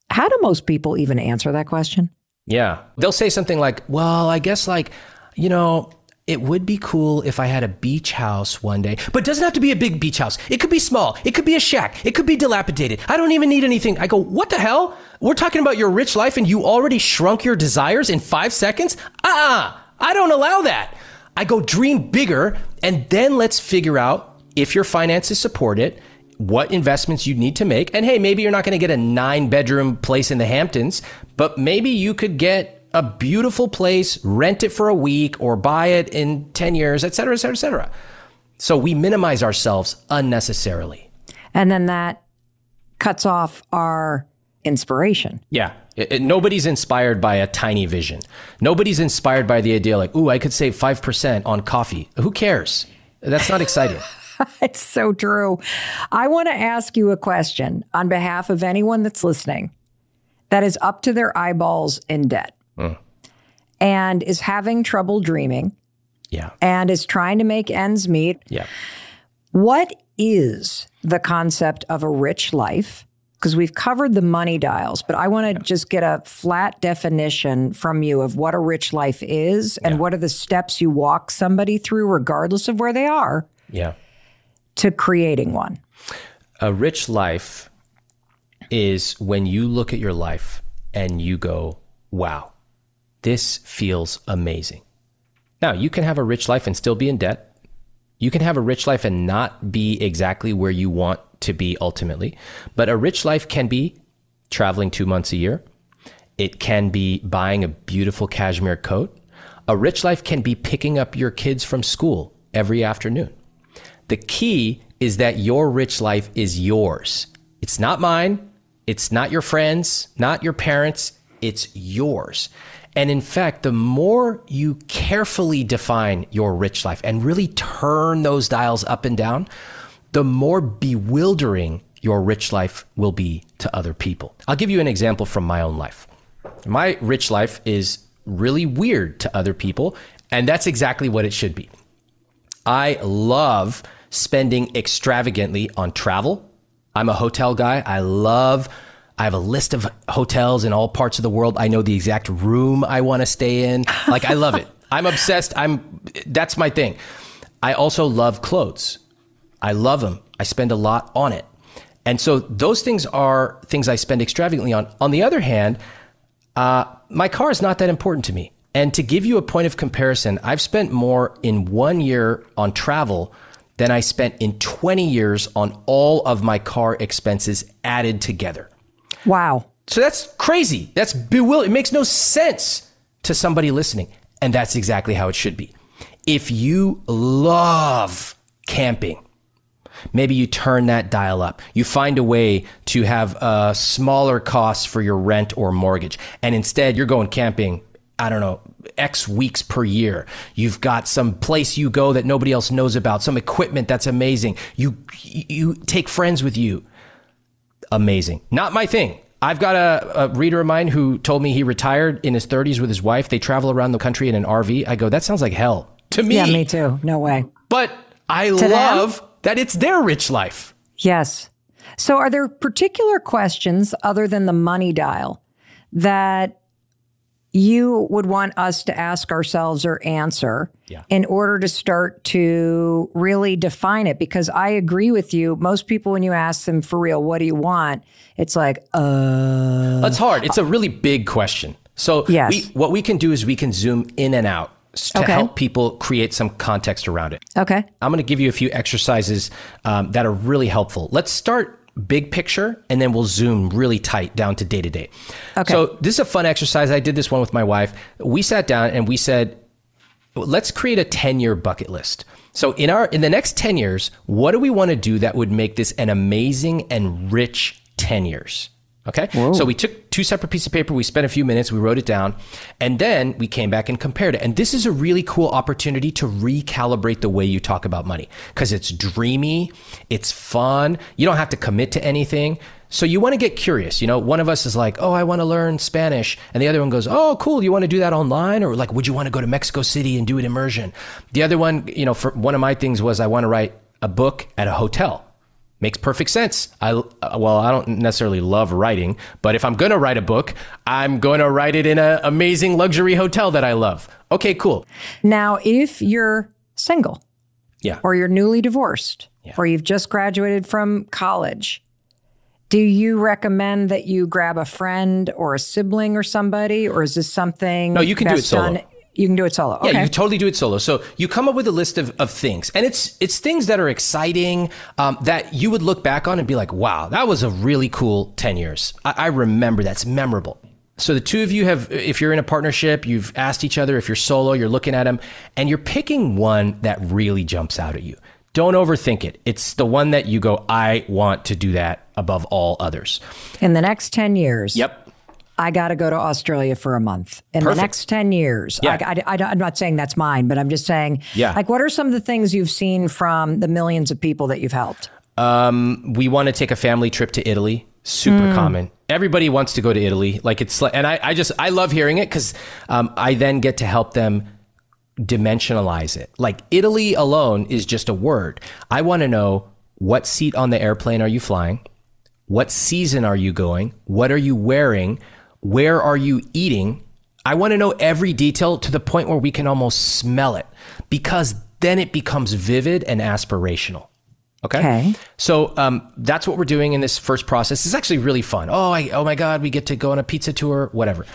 how do most people even answer that question? Yeah. They'll say something like, well, I guess like, you know, it would be cool if I had a beach house one day, but it doesn't have to be a big beach house. It could be small. It could be a shack. It could be dilapidated. I don't even need anything. I go, what the hell? We're talking about your rich life and you already shrunk your desires in five seconds? Uh-uh. I don't allow that. I go, dream bigger. And then let's figure out if your finances support it, what investments you need to make. And hey, maybe you're not going to get a nine bedroom place in the Hamptons, but maybe you could get a beautiful place, rent it for a week or buy it in ten years, et cetera, et cetera, et cetera. So we minimize ourselves unnecessarily. And then that cuts off our inspiration. Yeah. It, it, nobody's inspired by a tiny vision. Nobody's inspired by the idea like, ooh, I could save five percent on coffee. Who cares? That's not exciting. It's so true. I want to ask you a question on behalf of anyone that's listening that is up to their eyeballs in debt. Mm. And is having trouble dreaming. Yeah. And is trying to make ends meet. Yeah. What is the concept of a rich life? because we've covered the money dials, but I want to yeah. just get a flat definition from you of what a rich life is and yeah. what are the steps you walk somebody through, regardless of where they are, yeah. to creating one. A rich life is when you look at your life and you go, wow, this feels amazing. Now, you can have a rich life and still be in debt. You can have a rich life and not be exactly where you want to be ultimately. But a rich life can be traveling two months a year. It can be buying a beautiful cashmere coat. A rich life can be picking up your kids from school every afternoon. The key is that your rich life is yours. It's not mine. It's not your friends, not your parents. It's yours. And in fact, the more you carefully define your rich life and really turn those dials up and down, the more bewildering your rich life will be to other people. I'll give you an example from my own life. My rich life is really weird to other people, and that's exactly what it should be. I love spending extravagantly on travel. I'm a hotel guy. I love I have a list of hotels in all parts of the world. I know the exact room I want to stay in. Like, I love it. I'm obsessed. I'm, that's my thing. I also love clothes. I love them. I spend a lot on it. And so those things are things I spend extravagantly on. On the other hand, uh, my car is not that important to me. And to give you a point of comparison, I've spent more in one year on travel than I spent in twenty years on all of my car expenses added together. Wow. So that's crazy. That's bewildering. It makes no sense to somebody listening. And that's exactly how it should be. If you love camping, maybe you turn that dial up. You find a way to have uh, smaller costs for your rent or mortgage. And instead, you're going camping, I don't know, X weeks per year. You've got some place you go that nobody else knows about, some equipment that's amazing. You, you take friends with you. Amazing. Not my thing. I've got a, a reader of mine who told me he retired in his thirties with his wife. They travel around the country in an R V. I go, that sounds like hell to me. Yeah, me too. No way. But I to love them? That it's their rich life. Yes. So are there particular questions other than the money dial that you would want us to ask ourselves or answer yeah. in order to start to really define it? Because I agree with you. Most people, when you ask them for real, what do you want? It's like, uh... That's hard. It's a really big question. So yes. we, what we can do is we can zoom in and out to okay. help people create some context around it. Okay. I'm going to give you a few exercises um, that are really helpful. Let's start big picture, and then we'll zoom really tight down to day to day. Okay. So this is a fun exercise. I did this one with my wife. We sat down and we said, let's create a ten year bucket list. So in our, in the next ten years, what do we want to do that would make this an amazing and rich ten years? Okay. Whoa. So we took two separate pieces of paper. We spent a few minutes, we wrote it down, and then we came back and compared it. And this is a really cool opportunity to recalibrate the way you talk about money because it's dreamy. It's fun. You don't have to commit to anything. So you want to get curious. You know, one of us is like, oh, I want to learn Spanish. And the other one goes, oh, cool. You want to do that online? Or like, would you want to go to Mexico City and do an immersion? The other one, you know, for one of my things was I want to write a book at a hotel. Makes perfect sense. I, well, I don't necessarily love writing, but if I'm going to write a book, I'm going to write it in an amazing luxury hotel that I love. Okay, cool. Now, if you're single yeah, or you're newly divorced yeah. or you've just graduated from college, do you recommend that you grab a friend or a sibling or somebody, or is this something? No, you can do it solo. Done- You can do it solo. Yeah, okay. You totally do it solo. So you come up with a list of, of things, and it's it's things that are exciting um, that you would look back on and be like, wow, that was a really cool ten years. I, I remember that's memorable. So the two of you have, if you're in a partnership, you've asked each other, if you're solo, you're looking at them and you're picking one that really jumps out at you. Don't overthink it. It's the one that you go, I want to do that above all others. In the next ten years. Yep. I got to go to Australia for a month in Perfect. The next ten years. Yeah. I, I, I, I'm not saying that's mine, but I'm just saying, yeah. like, what are some of the things you've seen from the millions of people that you've helped? Um, we want to take a family trip to Italy. Super mm. common. Everybody wants to go to Italy. Like it's, and I, I just, I love hearing it because um, I then get to help them dimensionalize it. Like Italy alone is just a word. I want to know what seat on the airplane are you flying? What season are you going? What are you wearing? Where are you eating? I want to know every detail to the point where we can almost smell it, because then it becomes vivid and aspirational. Okay. okay. So um, that's what we're doing in this first process. It's actually really fun. Oh, I, oh my God, we get to go on a pizza tour, whatever.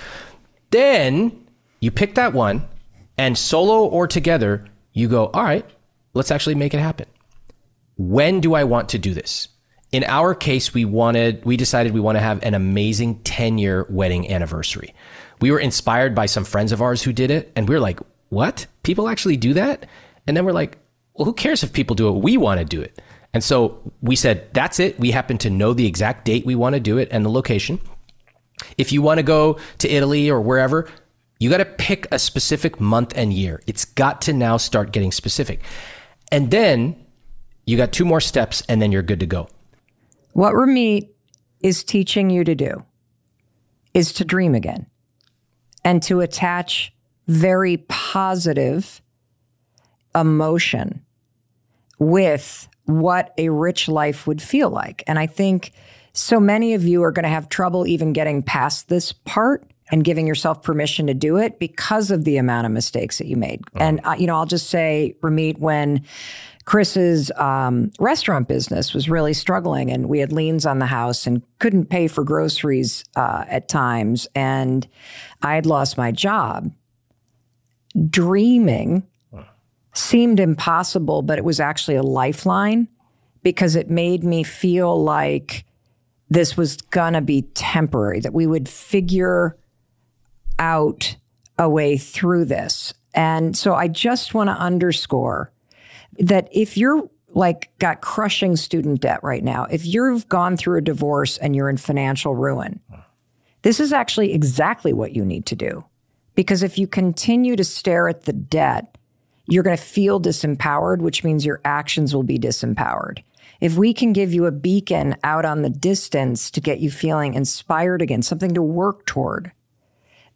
Then you pick that one, and solo or together, you go, all right, let's actually make it happen. When do I want to do this? In our case, we wanted, we decided we want to have an amazing ten year wedding anniversary. We were inspired by some friends of ours who did it. And we were like, what? People actually do that? And then we're like, well, who cares if people do it? We want to do it. And so we said, that's it. We happen to know the exact date we want to do it and the location. If you want to go to Italy or wherever, you got to pick a specific month and year. It's got to now start getting specific. And then you got two more steps and then you're good to go. What Ramit is teaching you to do is to dream again and to attach very positive emotion with what a rich life would feel like. And I think so many of you are going to have trouble even getting past this part and giving yourself permission to do it because of the amount of mistakes that you made. Mm. And, uh, you know, I'll just say, Ramit, when Chris's um, restaurant business was really struggling and we had liens on the house and couldn't pay for groceries uh, at times, and I had lost my job, dreaming seemed impossible, but it was actually a lifeline, because it made me feel like this was gonna be temporary, that we would figure out a way through this. And so I just wanna underscore that if you're like got crushing student debt right now, if you've gone through a divorce and you're in financial ruin, this is actually exactly what you need to do. Because if you continue to stare at the debt, you're gonna feel disempowered, which means your actions will be disempowered. If we can give you a beacon out on the distance to get you feeling inspired again, something to work toward,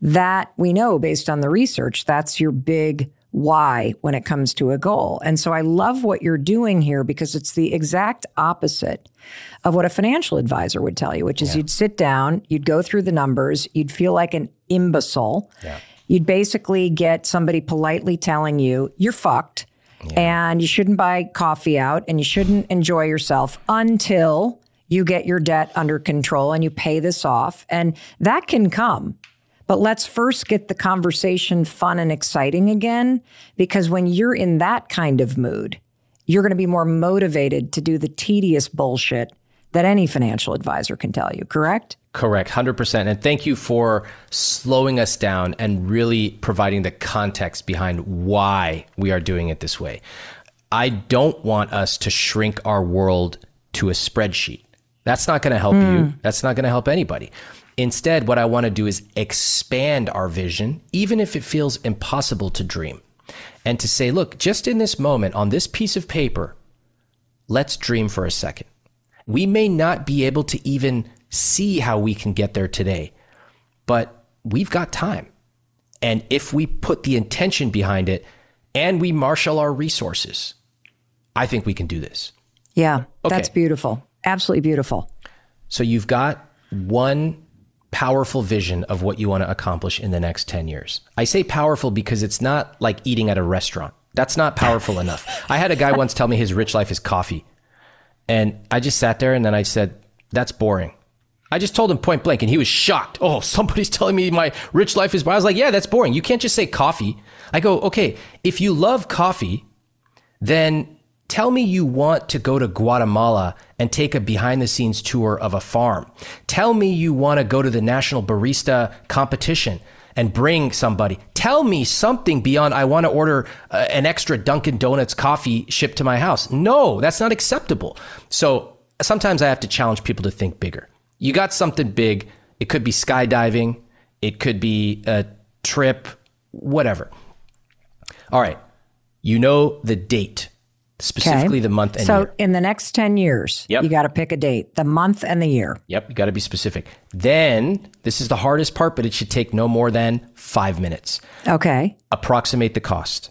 that we know based on the research, that's your big why when it comes to a goal. And so I love what you're doing here, because it's the exact opposite of what a financial advisor would tell you, which is yeah. you'd sit down, you'd go through the numbers, you'd feel like an imbecile. Yeah. You'd basically get somebody politely telling you, you're fucked. Yeah. And you shouldn't buy coffee out and you shouldn't enjoy yourself until you get your debt under control and you pay this off. And that can come. But let's first get the conversation fun and exciting again, because when you're in that kind of mood, you're going to be more motivated to do the tedious bullshit that any financial advisor can tell you, correct? Correct, one hundred percent. And thank you for slowing us down and really providing the context behind why we are doing it this way. I don't want us to shrink our world to a spreadsheet. That's not gonna help mm. you. That's not gonna help anybody. Instead, what I wanna do is expand our vision, even if it feels impossible to dream. And to say, look, just in this moment, on this piece of paper, let's dream for a second. We may not be able to even see how we can get there today, but we've got time. And if we put the intention behind it and we marshal our resources, I think we can do this. Yeah, okay. That's beautiful. Absolutely beautiful. So you've got one powerful vision of what you want to accomplish in the next ten years. I say powerful because it's not like eating at a restaurant. That's not powerful enough. I had a guy once tell me his rich life is coffee. And I just sat there and then I said, that's boring. I just told him point blank and he was shocked. Oh, somebody's telling me my rich life is boring. I was like, yeah, that's boring. You can't just say coffee. I go, okay, if you love coffee, then tell me you want to go to Guatemala and take a behind the scenes tour of a farm. Tell me you want to go to the National Barista Competition and bring somebody. Tell me something beyond, I want to order uh, an extra Dunkin' Donuts coffee shipped to my house. No, that's not acceptable. So sometimes I have to challenge people to think bigger. You got something big. It could be skydiving. It could be a trip, whatever. All right. You know the date, specifically okay. the month and so year. So in the next ten years, yep. you got to pick a date, the month and the year. Yep. You got to be specific. Then this is the hardest part, but it should take no more than five minutes. Okay. Approximate the cost.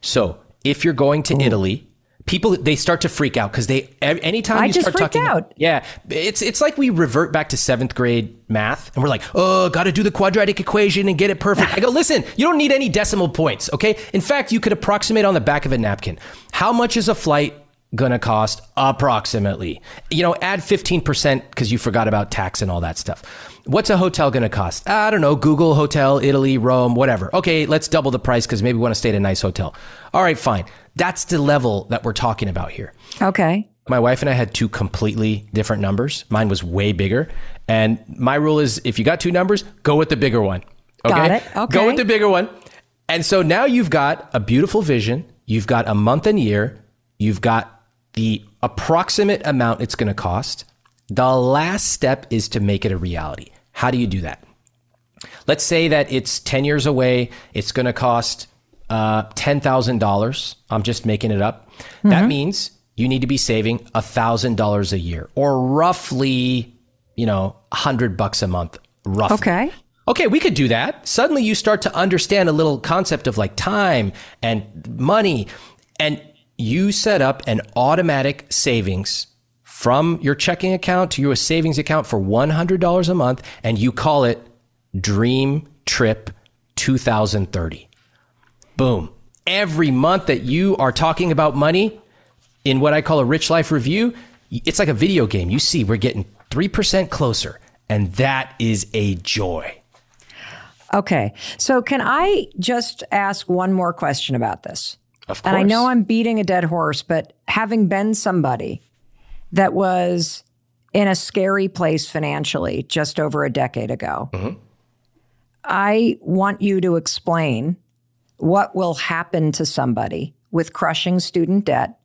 So if you're going to Ooh. Italy, people, they start to freak out because they, anytime I you just start talking, out. yeah, it's, it's like we revert back to seventh grade math and we're like, oh, got to do the quadratic equation and get it perfect. I go, listen, you don't need any decimal points. Okay. In fact, you could approximate on the back of a napkin. How much is a flight gonna cost approximately? You know, add fifteen percent because you forgot about tax and all that stuff. What's a hotel gonna cost? I don't know, Google hotel, Italy, Rome, whatever. Okay, let's double the price because maybe we want to stay at a nice hotel. All right, fine. That's the level that we're talking about here. Okay. My wife and I had two completely different numbers. Mine was way bigger. And my rule is if you got two numbers, go with the bigger one. Okay? Got it. Okay. Go with the bigger one. And so now you've got a beautiful vision. You've got a month and year. You've got the approximate amount it's going to cost. The last step is to make it a reality. How do you do that? Let's say that it's ten years away. It's going to cost uh, ten thousand dollars. I'm just making it up. Mm-hmm. That means you need to be saving one thousand dollars a year or roughly, you know, one hundred bucks a month, roughly. Okay. Okay, we could do that. Suddenly you start to understand a little concept of like time and money, and you set up an automatic savings from your checking account to your savings account for one hundred dollars a month, and you call it Dream Trip two thousand thirty. Boom. Every month that you are talking about money in what I call a Rich Life Review, it's like a video game. You see, we're getting three percent closer, and that is a joy. Okay. So can I just ask one more question about this? Of course. And I know I'm beating a dead horse, but having been somebody that was in a scary place financially just over a decade ago, mm-hmm. I want you to explain what will happen to somebody with crushing student debt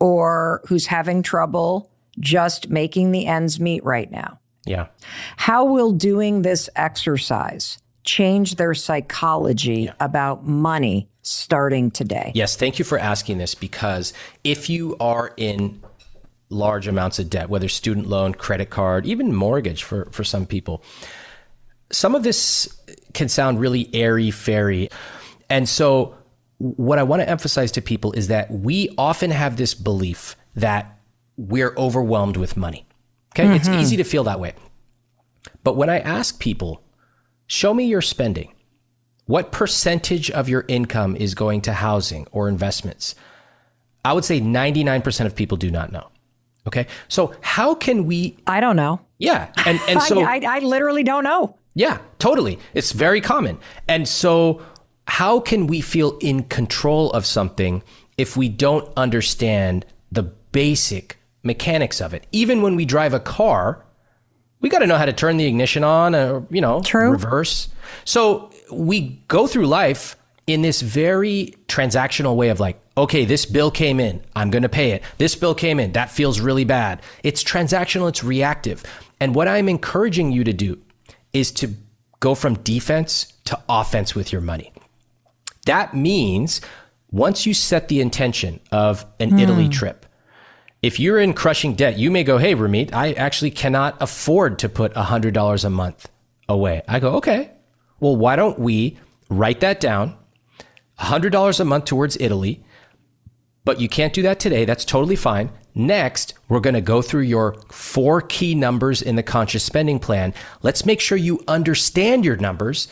or who's having trouble just making the ends meet right now. Yeah. How will doing this exercise change their psychology yeah. about money starting today? Yes, thank you for asking this, because if you are in large amounts of debt, whether student loan, credit card, even mortgage for, for some people, some of this can sound really airy-fairy. And so what I want to emphasize to people is that we often have this belief that we're overwhelmed with money. Okay, mm-hmm. It's easy to feel that way. But when I ask people, show me your spending. What percentage of your income is going to housing or investments? I would say ninety-nine percent of people do not know. Okay. So how can we... I don't know. Yeah. And and so... I, I, I literally don't know. Yeah, totally. It's very common. And so how can we feel in control of something if we don't understand the basic mechanics of it? Even when we drive a car, we got to know how to turn the ignition on or, you know, True. reverse. So... we go through life in this very transactional way of like, okay, this bill came in, I'm going to pay it. This bill came in, that feels really bad. It's transactional, it's reactive. And what I'm encouraging you to do is to go from defense to offense with your money. That means once you set the intention of an mm. Italy trip, if you're in crushing debt, you may go, hey, Ramit, I actually cannot afford to put one hundred dollars a month away. I go, okay. Well, why don't we write that down, one hundred dollars a month towards Italy, but you can't do that today. That's totally fine. Next, we're going to go through your four key numbers in the conscious spending plan. Let's make sure you understand your numbers,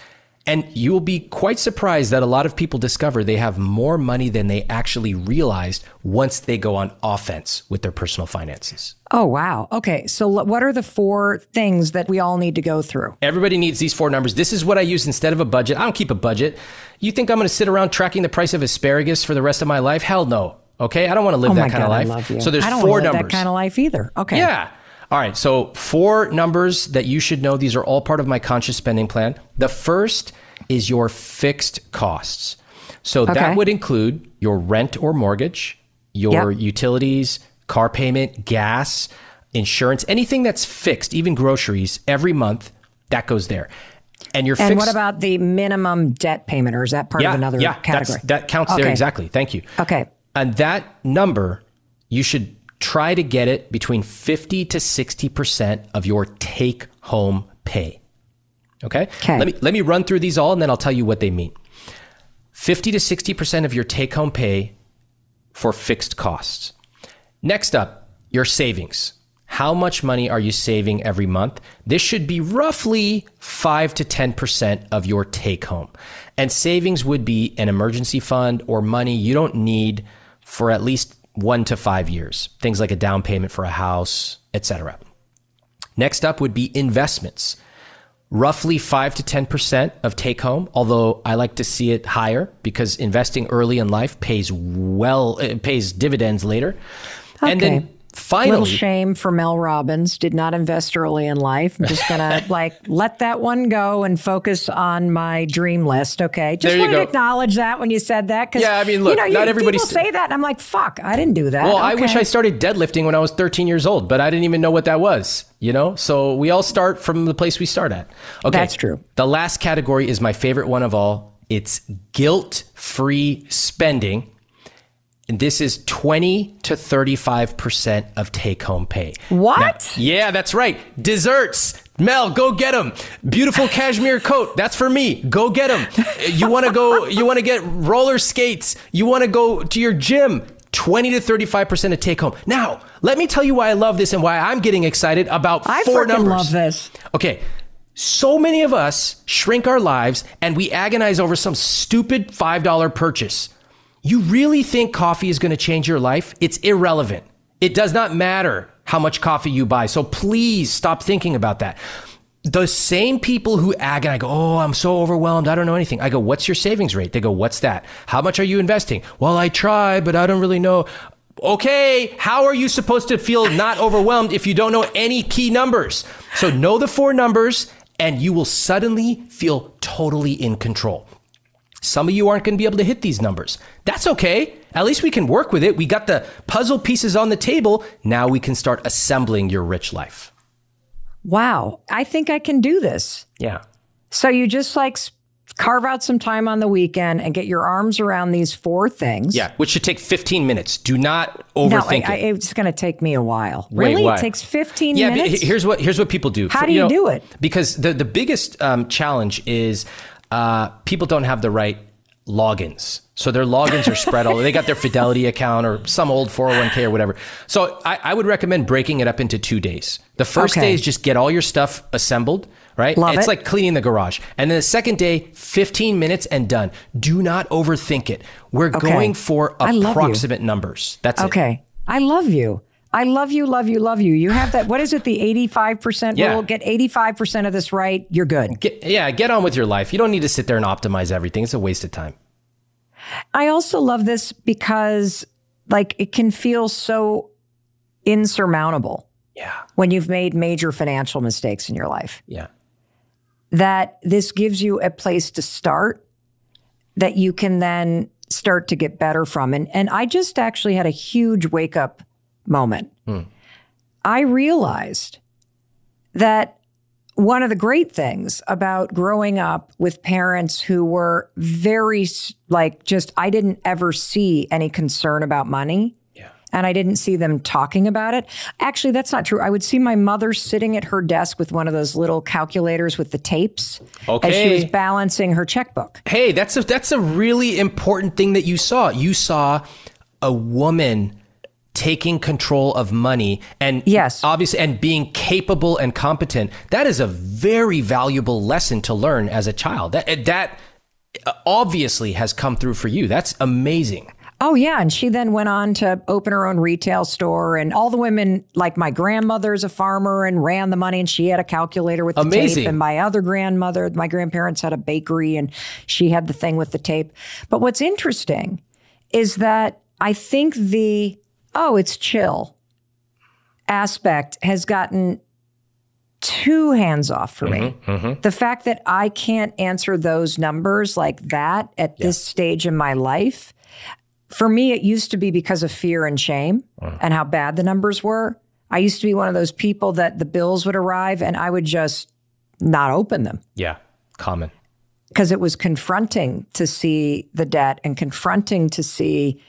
and you will be quite surprised that a lot of people discover they have more money than they actually realized once they go on offense with their personal finances. Oh, wow. Okay. So what are the four things that we all need to go through? Everybody needs these four numbers. This is what I use instead of a budget. I don't keep a budget. You think I'm going to sit around tracking the price of asparagus for the rest of my life? Hell no. Okay. I don't want to live oh that kind God, of life. I love you. So there's I don't four want to live numbers. That kind of life either. Okay. Yeah. All right. So four numbers that you should know. These are all part of my conscious spending plan. The first is your fixed costs. So okay. that would include your rent or mortgage, your yep. utilities, car payment, gas, insurance, anything that's fixed, even groceries every month, that goes there. And your and fixed- what about the minimum debt payment, or is that part yeah, of another yeah, category? That's, that counts okay. there exactly. Thank you. Okay. And that number, you should try to get it between fifty to sixty percent of your take-home pay. Okay? okay. Let me let me run through these all, and then I'll tell you what they mean. fifty to sixty percent of your take-home pay for fixed costs. Next up, your savings. How much money are you saving every month? This should be roughly five to ten percent of your take home. And savings would be an emergency fund or money you don't need for at least one to five years. Things like a down payment for a house, et cetera. Next up would be investments. Roughly five to ten percent of take home, although I like to see it higher because investing early in life pays well, it pays dividends later. Okay. And then finally, little shame for Mel Robbins, did not invest early in life. I'm just gonna like let that one go and focus on my dream list. Okay, just wanted to acknowledge that when you said that. Yeah, I mean, look, you know, not you, everybody people st- say that, and I'm like, fuck, I didn't do that. Well, okay. I wish I started deadlifting when I was thirteen years old, but I didn't even know what that was. You know, so we all start from the place we start at. Okay, that's true. The last category is my favorite one of all. It's guilt-free spending. And this is twenty to thirty-five percent of take-home pay. What? Now, yeah, that's right. Desserts. Mel, go get them. Beautiful cashmere coat. That's for me. Go get them. You want to go, you want to get roller skates. You want to go to your gym. twenty to thirty-five percent of take-home. Now, let me tell you why I love this and why I'm getting excited about I four numbers. I freaking love this. Okay. So many of us shrink our lives and we agonize over some stupid five dollar purchase. You really think coffee is going to change your life? It's irrelevant. It does not matter how much coffee you buy. So please stop thinking about that. The same people who agonize, I go, oh, I'm so overwhelmed. I don't know anything. I go, what's your savings rate? They go, what's that? How much are you investing? Well, I try, but I don't really know. Okay, how are you supposed to feel not overwhelmed if you don't know any key numbers? So know the four numbers and you will suddenly feel totally in control. Some of you aren't going to be able to hit these numbers. That's okay. At least we can work with it. We got the puzzle pieces on the table. Now we can start assembling your rich life. Wow. I think I can do this. Yeah. So you just like carve out some time on the weekend and get your arms around these four things. Yeah, which should take fifteen minutes. Do not overthink no, I, I, it. It's going to take me a while. Wait, really? Why? It takes fifteen yeah, minutes? Yeah, here's what, here's what people do. How For, do you, you know, do it? Because the, the biggest um, challenge is... Uh, people don't have the right logins. So their logins are spread all over. They got their Fidelity account or some old four oh one k or whatever. So I, I would recommend breaking it up into two days. The first okay. day is just get all your stuff assembled, right? Love it's it. Like cleaning the garage. And then the second day, fifteen minutes and done. Do not overthink it. We're okay. going for approximate numbers. That's okay. it. Okay. I love you. I love you, love you, love you. You have that, what is it, the eighty-five percent yeah. rule? Get eighty-five percent of this right, you're good. Get, yeah, get on with your life. You don't need to sit there and optimize everything. It's a waste of time. I also love this because like it can feel so insurmountable yeah. when you've made major financial mistakes in your life. Yeah. That this gives you a place to start that you can then start to get better from. And, and I just actually had a huge wake-up moment. Hmm. I realized that one of the great things about growing up with parents who were very like just, I didn't ever see any concern about money. Yeah. And I didn't see them talking about it. Actually, that's not true. I would see my mother sitting at her desk with one of those little calculators with the tapes okay. as she was balancing her checkbook. Hey, that's a, that's a really important thing that you saw. You saw a woman taking control of money and yes. obviously and being capable and competent. That is a very valuable lesson to learn as a child. That that obviously has come through for you. That's amazing. Oh yeah, and she then went on to open her own retail store, and all the women, like my grandmother's a farmer and ran the money, and she had a calculator with the amazing. Tape. And my other grandmother, my grandparents had a bakery, and she had the thing with the tape. But what's interesting is that I think the oh, it's chill aspect has gotten too hands off for mm-hmm, me. Mm-hmm. The fact that I can't answer those numbers like that at yeah. this stage in my life, for me, it used to be because of fear and shame mm. and how bad the numbers were. I used to be one of those people that the bills would arrive and I would just not open them. Yeah, common. Because it was confronting to see the debt and confronting to see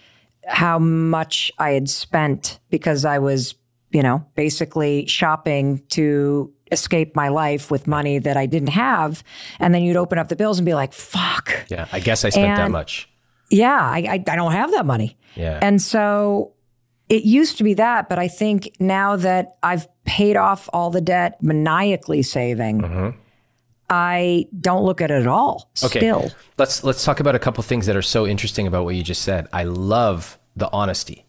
how much I had spent because I was, you know, basically shopping to escape my life with money that I didn't have. And then you'd open up the bills and be like, fuck. Yeah, I guess I spent and that much. Yeah, I, I, I don't have that money. Yeah. And so it used to be that, but I think now that I've paid off all the debt, maniacally saving, mm-hmm. I don't look at it at all. Okay. Still. Let's let's talk about a couple things that are so interesting about what you just said. I love the honesty.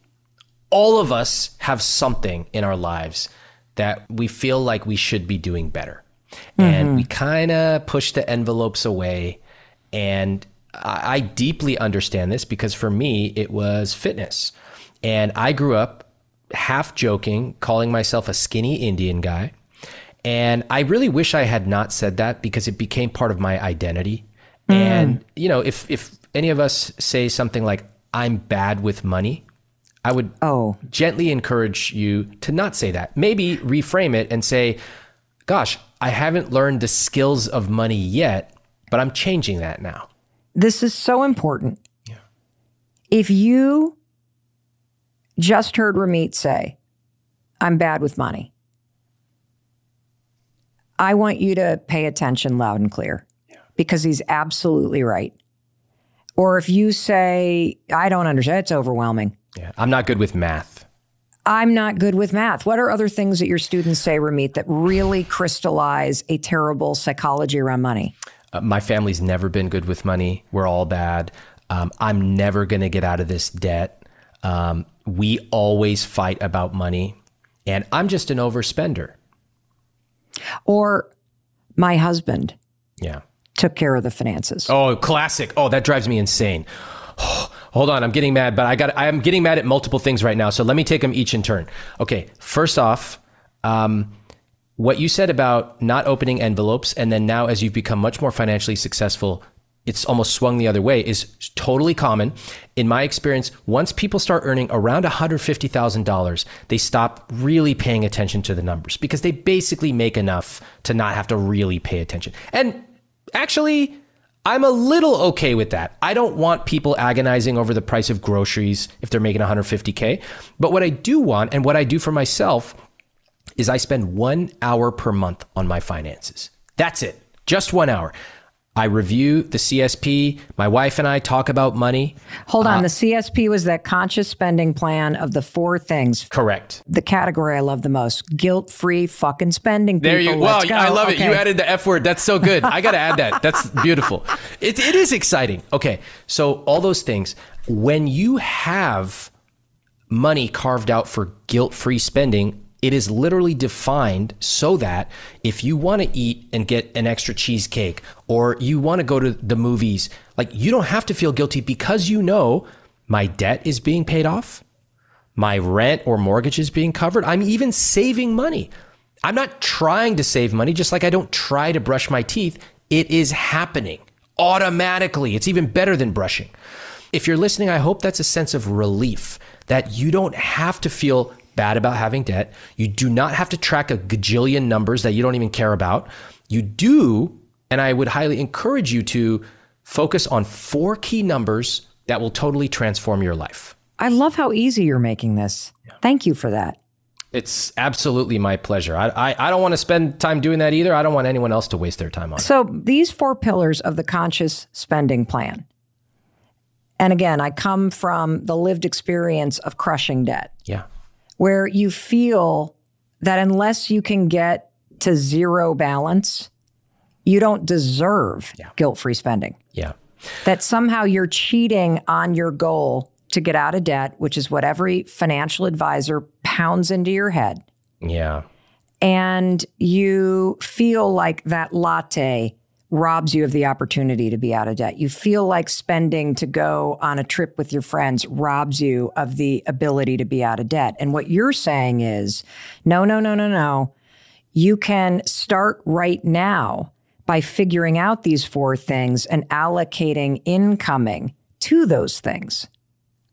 All of us have something in our lives that we feel like we should be doing better. Mm-hmm. And we kind of push the envelopes away. And I, I deeply understand this because for me, it was fitness. And I grew up half joking, calling myself a skinny Indian guy. And I really wish I had not said that because it became part of my identity. Mm. And, you know, if, if any of us say something like, I'm bad with money, I would oh. gently encourage you to not say that. Maybe reframe it and say, gosh, I haven't learned the skills of money yet, but I'm changing that now. This is so important. Yeah. If you just heard Ramit say, I'm bad with money, I want you to pay attention loud and clear yeah. because he's absolutely right. Or if you say, I don't understand, it's overwhelming. Yeah, I'm not good with math. I'm not good with math. What are other things that your students say, Ramit, that really crystallize a terrible psychology around money? Uh, my family's never been good with money. We're all bad. Um, I'm never going to get out of this debt. Um, we always fight about money. And I'm just an overspender. Or my husband yeah. took care of the finances. Oh, classic. Oh, that drives me insane. Hold on, I'm getting mad, but I got I am getting mad at multiple things right now. So let me take them each in turn. Okay, first off, um, what you said about not opening envelopes, and then now as you've become much more financially successful, it's almost swung the other way, is totally common. In my experience, once people start earning around one hundred fifty thousand dollars, they stop really paying attention to the numbers because they basically make enough to not have to really pay attention. And actually, I'm a little okay with that. I don't want people agonizing over the price of groceries if they're making one hundred fifty K. But what I do want, and what I do for myself, is I spend one hour per month on my finances. That's it. Just one hour. I review the C S P. My wife and I talk about money. Hold on. Uh, the C S P was that conscious spending plan of the four things. Correct. The category I love the most, guilt-free fucking spending. There people. you Let's wow, go. I love okay. it. You added the F word. That's so good. I got to add that. That's beautiful. It, it is exciting. Okay. So all those things, when you have money carved out for guilt-free spending, it is literally defined so that if you want to eat and get an extra cheesecake, or you want to go to the movies, like you don't have to feel guilty because you know my debt is being paid off, my rent or mortgage is being covered. I'm even saving money. I'm not trying to save money, just like I don't try to brush my teeth. It is happening automatically. It's even better than brushing. If you're listening, I hope that's a sense of relief that you don't have to feel bad about having debt. You do not have to track a gajillion numbers that you don't even care about. You do, and I would highly encourage you to focus on four key numbers that will totally transform your life. I love how easy you're making this. Yeah. Thank you for that. It's absolutely my pleasure. I, I, I don't want to spend time doing that either. I don't want anyone else to waste their time on it. So these four pillars of the conscious spending plan. And again, I come from the lived experience of crushing debt. Yeah. Where you feel that unless you can get to zero balance, you don't deserve yeah. guilt-free spending. Yeah. That somehow you're cheating on your goal to get out of debt, which is what every financial advisor pounds into your head. Yeah. And you feel like that latte robs you of the opportunity to be out of debt. You feel like spending to go on a trip with your friends robs you of the ability to be out of debt. And what you're saying is, no, no, no, no, no. You can start right now by figuring out these four things and allocating incoming to those things.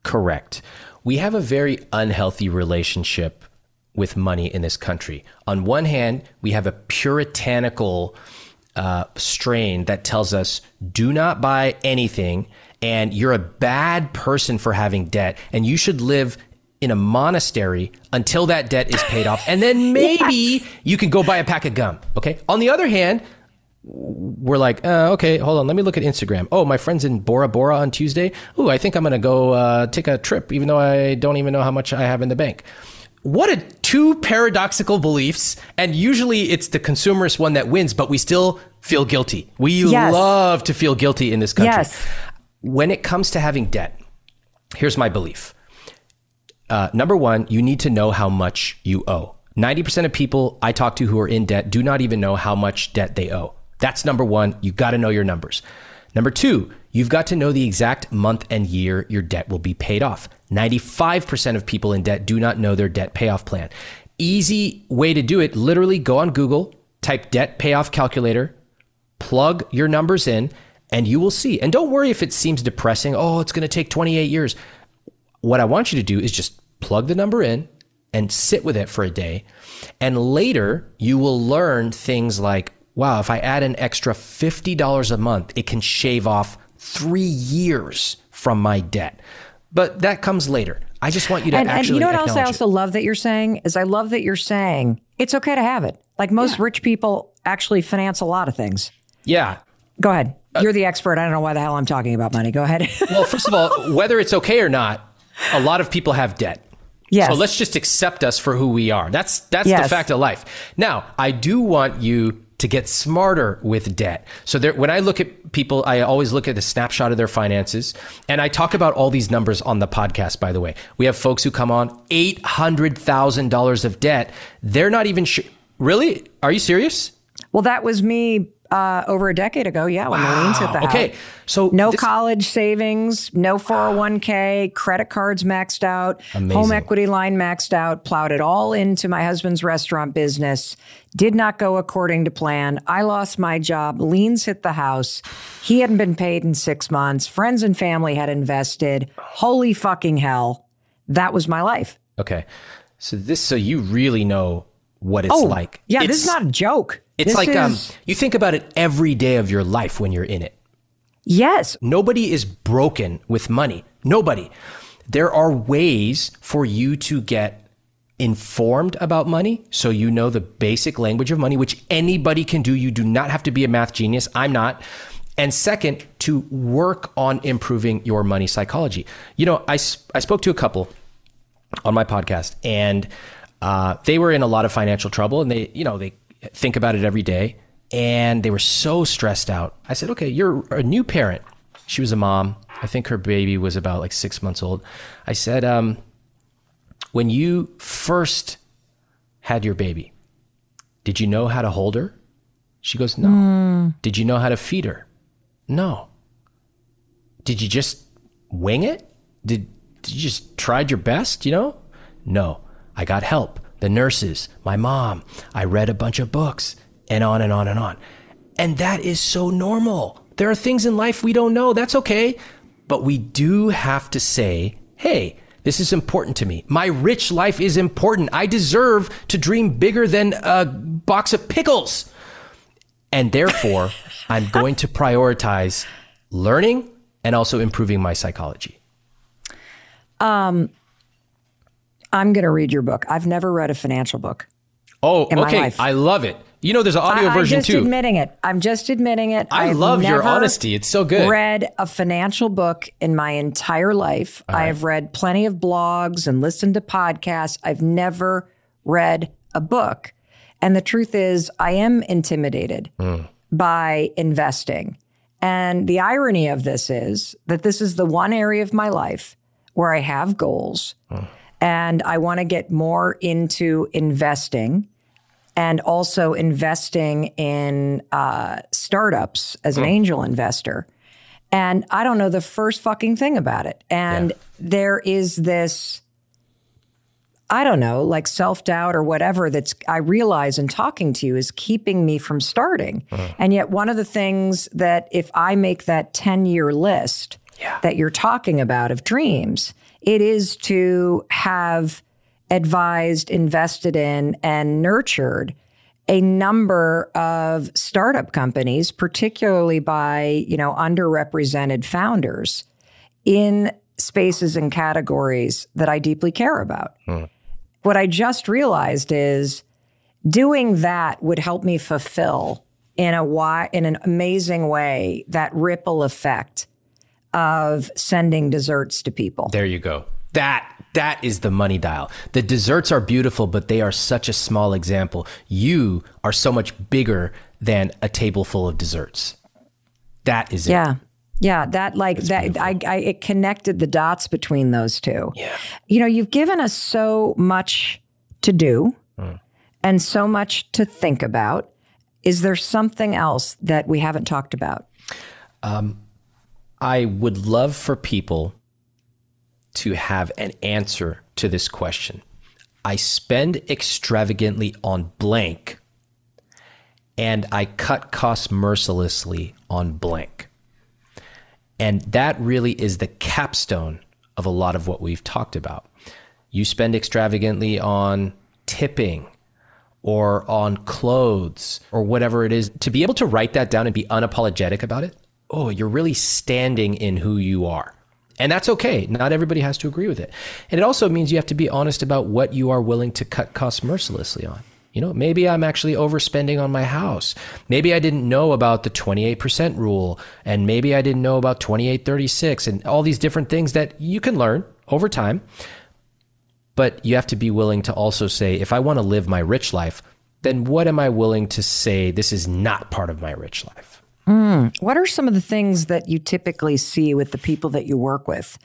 Correct. We have a very unhealthy relationship with money in this country. On one hand, we have a puritanical Uh, strain that tells us do not buy anything and you're a bad person for having debt and you should live in a monastery until that debt is paid off and then maybe yes. you can go buy a pack of gum. Okay. On the other hand, we're like, uh, okay, hold on, let me look at Instagram. Oh, my friend's in Bora Bora on Tuesday. Ooh, I think I'm going to go uh, take a trip, even though I don't even know how much I have in the bank. What a two paradoxical beliefs. And usually it's the consumerist one that wins, but we still feel guilty. We yes. love to feel guilty in this country. Yes. When it comes to having debt, here's my belief. Uh, number one, you need to know how much you owe. ninety percent of people I talk to who are in debt do not even know how much debt they owe. That's number one. You got to know your numbers. Number two, you've got to know the exact month and year your debt will be paid off. ninety-five percent of people in debt do not know their debt payoff plan. Easy way to do it, literally go on Google, type debt payoff calculator, plug your numbers in, and you will see. And don't worry if it seems depressing. Oh, it's going to take twenty-eight years. What I want you to do is just plug the number in and sit with it for a day. And later you will learn things like, wow, if I add an extra fifty dollars a month, it can shave off three years from my debt. But that comes later. I just want you to and, actually and you know what else I also it. love that you're saying is I love that you're saying it's okay to have it. Like most yeah. rich people actually finance a lot of things. Yeah. Go ahead. Uh, you're the expert. I don't know why the hell I'm talking about money. Go ahead. Well, first of all, whether it's okay or not, a lot of people have debt. Yes. So let's just accept us for who we are. That's that's yes. the fact of life. Now, I do want you to get smarter with debt. So there, when I look at people, I always look at a snapshot of their finances. And I talk about all these numbers on the podcast, by the way. We have folks who come on, eight hundred thousand dollars of debt. They're not even sure. Really? Are you serious? Well, that was me uh, over a decade ago. Yeah, when wow. Marlene's hit the house. Okay. So no this- college savings, no four oh one k, credit cards maxed out, amazing. Home equity line maxed out, plowed it all into my husband's restaurant business. Did not go according to plan. I lost my job. Liens hit the house. He hadn't been paid in six months. Friends and family had invested. Holy fucking hell. That was my life. Okay. So this, so you really know what it's oh, like. Yeah, it's, this is not a joke. It's this like, is, um, you think about it every day of your life when you're in it. Yes. Nobody is broken with money. Nobody. There are ways for you to get informed about money, so you know the basic language of money, which anybody can do. You do not have to be a math genius. I'm not. And second, to work on improving your money psychology. You know, I, I spoke to a couple on my podcast, and uh, they were in a lot of financial trouble, and they, you know, they think about it every day, and they were so stressed out. I said, okay, you're a new parent. She was a mom. I think her baby was about like six months old. I said, um, when you first had your baby, did you know how to hold her? She goes, no. Mm. Did you know how to feed her? No. Did you just wing it? Did, did you just tried your best, you know? No, I got help. The nurses, my mom, I read a bunch of books, and on and on and on. And that is so normal. There are things in life we don't know. That's okay. But we do have to say, hey, this is important to me. My rich life is important. I deserve to dream bigger than a box of pickles. And therefore, I'm going to prioritize learning and also improving my psychology. Um, I'm going to read your book. I've never read a financial book. Oh, in okay. my life. I love it. You know, there's an audio I, version I'm just too. Admitting it. I'm just admitting it. I I've love your honesty. It's so good. Read a financial book in my entire life. Right. I have read plenty of blogs and listened to podcasts. I've never read a book. And the truth is, I am intimidated mm. by investing. And the irony of this is that this is the one area of my life where I have goals mm. and I want to get more into investing. And also investing in uh, startups as an mm. angel investor. And I don't know the first fucking thing about it. And yeah. there is this, I don't know, like self-doubt or whatever that's, I realize in talking to you is keeping me from starting. Mm. And yet one of the things that if I make that ten-year list yeah. that you're talking about of dreams, it is to have advised, invested in, and nurtured a number of startup companies, particularly by, you know, underrepresented founders in spaces and categories that I deeply care about. Hmm. What I just realized is doing that would help me fulfill in a why in an amazing way that ripple effect of sending desserts to people. There you go. That that is the money dial. The desserts are beautiful, but they are such a small example. You are so much bigger than a table full of desserts. That is it. Yeah. Yeah, that like That's that I, I it connected the dots between those two. Yeah. You know, you've given us so much to do mm. and so much to think about. Is there something else that we haven't talked about? Um, I would love for people to have an answer to this question. I spend extravagantly on blank and I cut costs mercilessly on blank. And that really is the capstone of a lot of what we've talked about. You spend extravagantly on tipping or on clothes or whatever it is. To be able to write that down and be unapologetic about it, oh, you're really standing in who you are. And that's okay. Not everybody has to agree with it. And it also means you have to be honest about what you are willing to cut costs mercilessly on. You know, maybe I'm actually overspending on my house. Maybe I didn't know about the twenty-eight percent rule. And maybe I didn't know about twenty-eight thirty-six and all these different things that you can learn over time. But you have to be willing to also say, if I want to live my rich life, then what am I willing to say? This is not part of my rich life. Mm. What are some of the things that you typically see with the people that you work with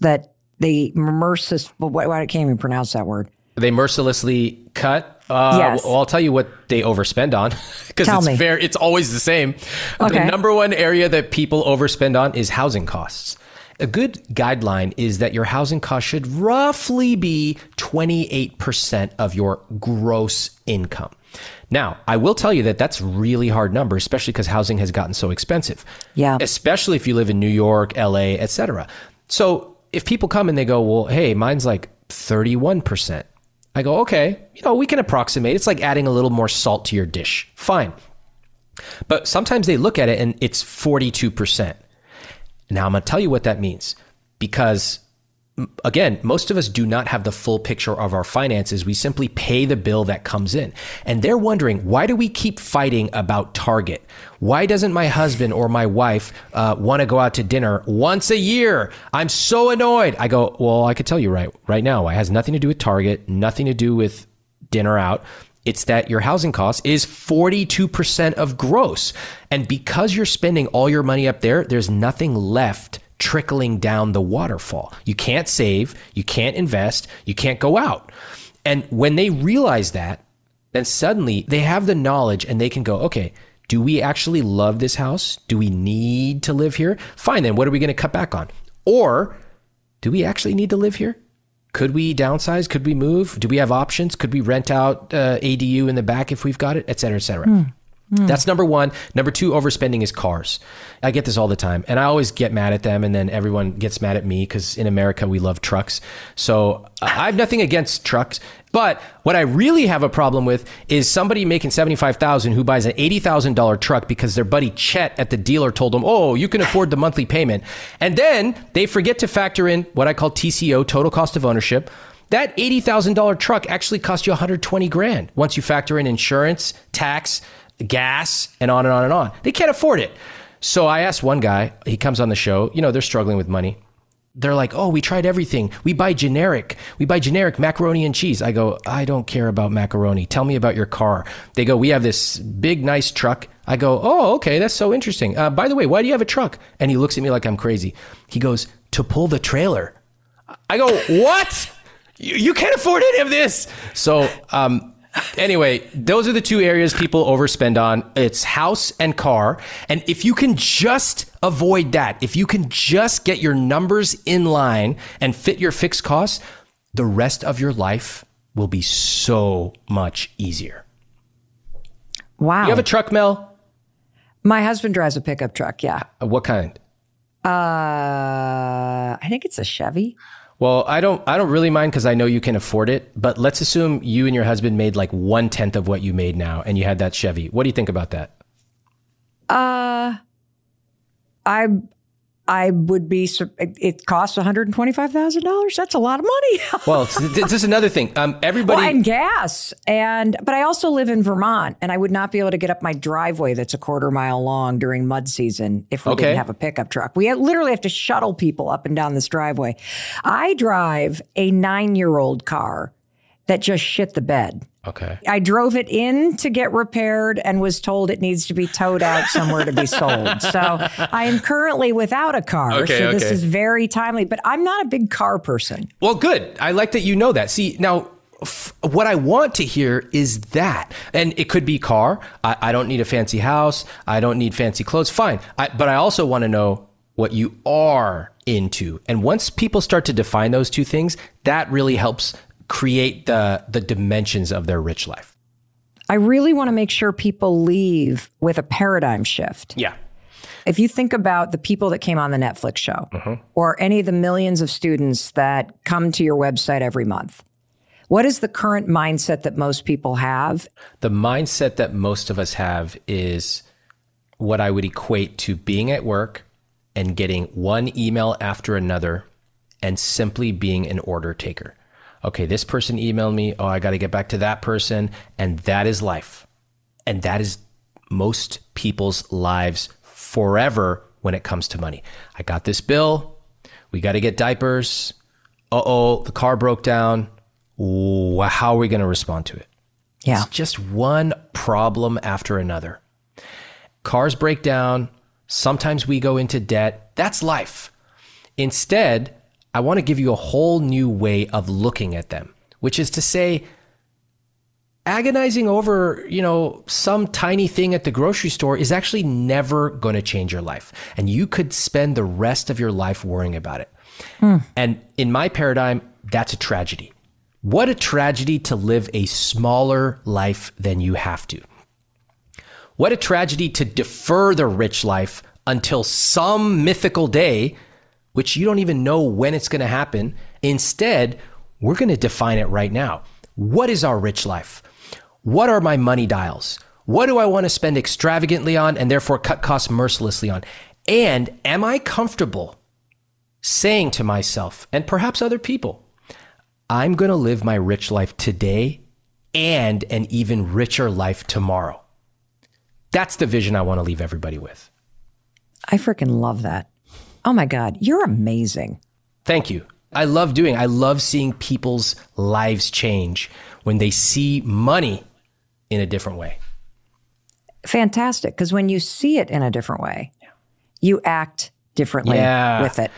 that they mercilessly, well, I can't even pronounce that word. They mercilessly cut. Uh, yes. Well, I'll tell you what they overspend on because it's me. Fair. It's always the same. Okay. The number one area that people overspend on is housing costs. A good guideline is that your housing cost should roughly be twenty-eight percent of your gross income. Now, I will tell you that that's a really hard number, especially because housing has gotten so expensive. Yeah. Especially if you live in New York, L A, et cetera. So if people come and they go, well, hey, mine's like thirty-one percent. I go, okay, you know, we can approximate. It's like adding a little more salt to your dish. Fine. But sometimes they look at it and it's forty-two percent. Now I'm going to tell you what that means because, again, most of us do not have the full picture of our finances. We simply pay the bill that comes in. And they're wondering, why do we keep fighting about Target? Why doesn't my husband or my wife uh, want to go out to dinner once a year? I'm so annoyed. I go, well, I could tell you right, right now, it has nothing to do with Target, nothing to do with dinner out. It's that your housing cost is forty-two percent of gross. And because you're spending all your money up there, there's nothing left trickling down the waterfall. You can't save, you can't invest, you can't go out. And when they realize that, then suddenly they have the knowledge and they can go, okay, do we actually love this house? Do we need to live here? Fine, then what are we going to cut back on? Or do we actually need to live here? Could we downsize? Could we move? Do we have options? Could we rent out uh, A D U in the back if we've got it, et cetera, et cetera? Mm. Mm. That's number one. Number two, overspending is cars. I get this all the time. And I always get mad at them. And then everyone gets mad at me because in America, we love trucks. So I have nothing against trucks. But what I really have a problem with is somebody making seventy-five thousand dollars who buys an eighty thousand dollars truck because their buddy Chet at the dealer told them, oh, you can afford the monthly payment. And then they forget to factor in what I call T C O, total cost of ownership. That eighty thousand dollars truck actually cost you one hundred twenty grand once you factor in insurance, tax, gas, and on and on and on. They can't afford it. So I asked one guy, he comes on the show, you know, they're struggling with money. They're like, oh, we tried everything. We buy generic. We buy generic macaroni and cheese. I go, I don't care about macaroni. Tell me about your car. They go, we have this big, nice truck. I go, oh, okay. That's so interesting. Uh, by the way, why do you have a truck? And he looks at me like I'm crazy. He goes, to pull the trailer. I go, what? You, you can't afford any of this. So, um, anyway, those are the two areas people overspend on. It's house and car. And if you can just avoid that, if you can just get your numbers in line and fit your fixed costs, the rest of your life will be so much easier. Wow. You have a truck, Mel? My husband drives a pickup truck, yeah. What kind? Uh, I think it's a Chevy. Well, I don't I don't really mind because I know you can afford it, but let's assume you and your husband made like one-tenth of what you made now and you had that Chevy. What do you think about that? Uh, I I would be, it costs one hundred twenty-five thousand dollars. That's a lot of money. Well, this is another thing. Um, everybody. Well, and gas. And, but I also live in Vermont, and I would not be able to get up my driveway that's a quarter mile long during mud season if we okay. didn't have a pickup truck. We literally have to shuttle people up and down this driveway. I drive a nine-year-old car that just shit the bed. Okay. I drove it in to get repaired and was told it needs to be towed out somewhere to be sold. So I am currently without a car. Okay, so okay. this is very timely, but I'm not a big car person. Well, good. I like that you know that. See, now f- what I want to hear is that, and it could be car. I, I don't need a fancy house. I don't need fancy clothes. Fine. I, but I also want to know what you are into. And once people start to define those two things, that really helps create the the dimensions of their rich life. I really want to make sure people leave with a paradigm shift. Yeah. If you think about the people that came on the Netflix show mm-hmm. or any of the millions of students that come to your website every month, what is the current mindset that most people have? The mindset that most of us have is what I would equate to being at work and getting one email after another and simply being an order taker. Okay, this person emailed me. Oh, I got to get back to that person. And that is life. And that is most people's lives forever when it comes to money. I got this bill. We got to get diapers. Uh-oh, the car broke down. Ooh, how are we going to respond to it? Yeah. It's just one problem after another. Cars break down. Sometimes we go into debt. That's life. Instead, I want to give you a whole new way of looking at them, which is to say, agonizing over, you know, some tiny thing at the grocery store is actually never going to change your life. And you could spend the rest of your life worrying about it. Mm. And in my paradigm, that's a tragedy. What a tragedy to live a smaller life than you have to. What a tragedy to defer the rich life until some mythical day, which you don't even know when it's going to happen. Instead, we're going to define it right now. What is our rich life? What are my money dials? What do I want to spend extravagantly on and therefore cut costs mercilessly on? And am I comfortable saying to myself and perhaps other people, I'm going to live my rich life today and an even richer life tomorrow? That's the vision I want to leave everybody with. I freaking love that. Oh my God, you're amazing. Thank you. I love doing, I love seeing people's lives change when they see money in a different way. Fantastic, because when you see it in a different way, you act differently yeah. with it.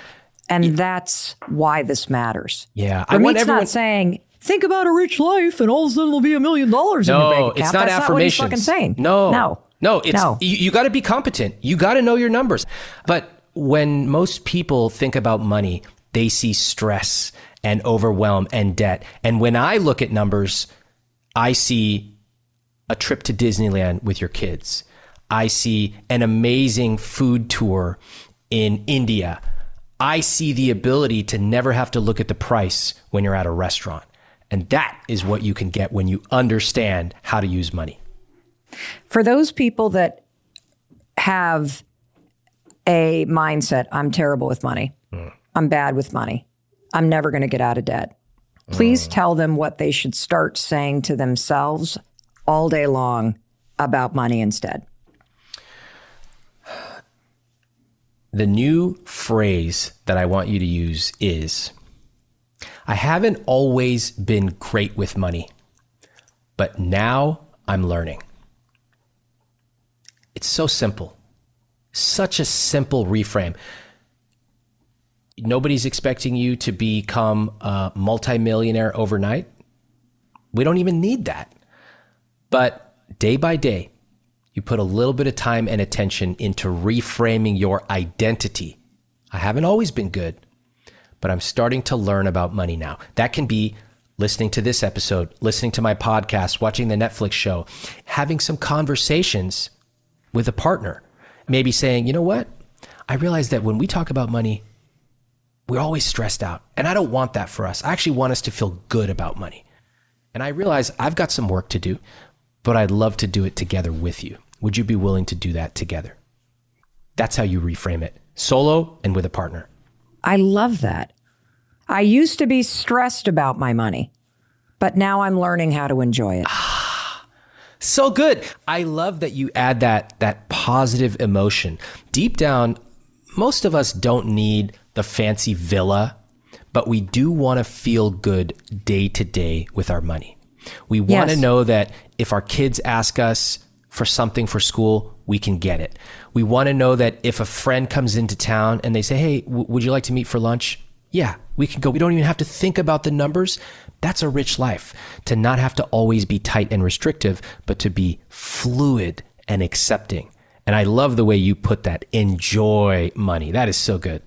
And yeah. that's why this matters. Yeah. I want everyone not saying, think about a rich life and all of a sudden there'll be a million dollars in your bank account. No, it's not that's affirmations. Not what he's fucking saying. No, no, no. It's, no. You, you got to be competent. You got to know your numbers. But when most people think about money, they see stress and overwhelm and debt. And when I look at numbers, I see a trip to Disneyland with your kids. I see an amazing food tour in India. I see the ability to never have to look at the price when you're at a restaurant. And that is what you can get when you understand how to use money. For those people that have a mindset, I'm terrible with money. Mm. I'm bad with money. I'm never going to get out of debt. Please mm. tell them what they should start saying to themselves all day long about money instead. The new phrase that I want you to use is, I haven't always been great with money, but now I'm learning. It's so simple. Such a simple reframe. Nobody's expecting you to become a multimillionaire overnight. We don't even need that. But day by day, you put a little bit of time and attention into reframing your identity. I haven't always been good, but I'm starting to learn about money now. That can be listening to this episode, listening to my podcast, watching the Netflix show, having some conversations with a partner. Maybe saying, you know what? I realize that when we talk about money, we're always stressed out. And I don't want that for us. I actually want us to feel good about money. And I realize I've got some work to do, but I'd love to do it together with you. Would you be willing to do that together? That's how you reframe it. solo and with a partner. I love that. I used to be stressed about my money, but now I'm learning how to enjoy it. Ah, so good. I love that you add that, that positive emotion. Deep down, most of us don't need the fancy villa, but we do want to feel good day to day with our money. We want yes. to know that if our kids ask us for something for school, we can get it. We want to know that if a friend comes into town and they say, hey, w- would you like to meet for lunch? Yeah, we can go. We don't even have to think about the numbers. That's a rich life, to not have to always be tight and restrictive, but to be fluid and accepting. And I love the way you put that. Enjoy money. That is so good.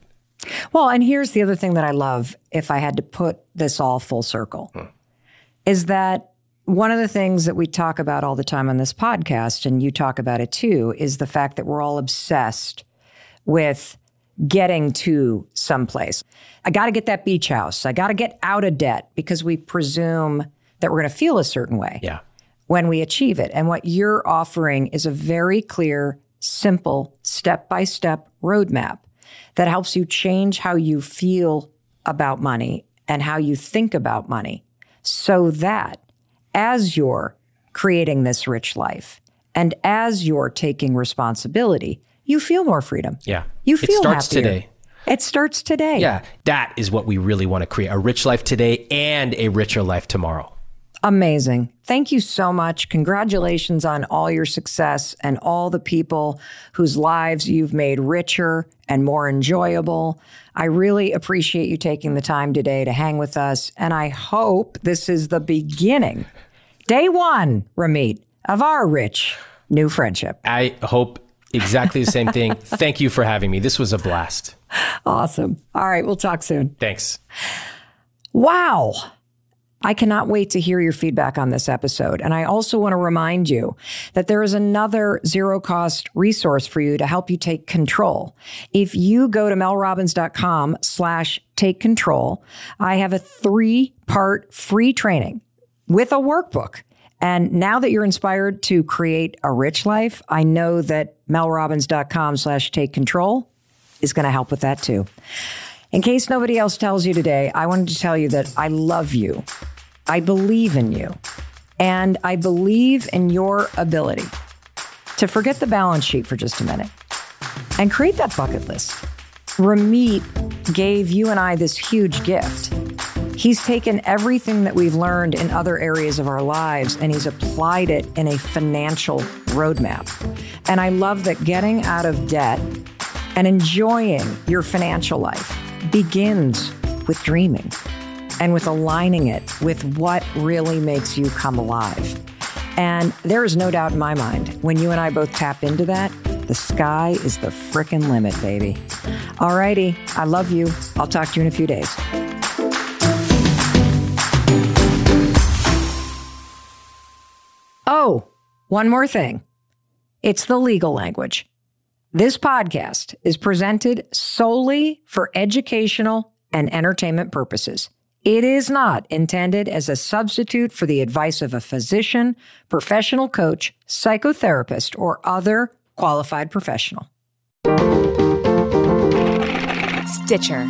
Well, and here's the other thing that I love, if I had to put this all full circle, hmm. is that one of the things that we talk about all the time on this podcast, and you talk about it too, is the fact that we're all obsessed with getting to someplace. I got to get that beach house. I got to get out of debt, because we presume that we're going to feel a certain way yeah. when we achieve it. And what you're offering is a very clear, simple, step-by-step roadmap that helps you change how you feel about money and how you think about money, so that as you're creating this rich life and as you're taking responsibility, you feel more freedom. Yeah. You feel happier. It starts today. It starts today. Yeah. That is what we really want to create, a rich life today and a richer life tomorrow. Amazing. Thank you so much. Congratulations on all your success and all the people whose lives you've made richer and more enjoyable. I really appreciate you taking the time today to hang with us. And I hope this is the beginning, day one, Ramit, of our rich new friendship. I hope exactly the same thing. Thank you for having me. This was a blast. Awesome. All right. We'll talk soon. Thanks. Wow. I cannot wait to hear your feedback on this episode. And I also want to remind you that there is another zero-cost resource for you to help you take control. If you go to melrobbins.com slash take control, I have a three-part free training with a workbook. And now that you're inspired to create a rich life, I know that melrobbins.com slash take control is going to help with that too. In case nobody else tells you today, I wanted to tell you that I love you. I believe in you. And I believe in your ability to forget the balance sheet for just a minute and create that bucket list. Ramit gave you and I this huge gift. He's taken everything that we've learned in other areas of our lives and he's applied it in a financial roadmap. And I love that getting out of debt and enjoying your financial life begins with dreaming and with aligning it with what really makes you come alive. And there is no doubt in my mind, when you and I both tap into that, the sky is the frickin' limit, baby. All righty. I love you. I'll talk to you in a few days. Oh, one more thing. It's the legal language. This podcast is presented solely for educational and entertainment purposes. It is not intended as a substitute for the advice of a physician, professional coach, psychotherapist, or other qualified professional. Stitcher.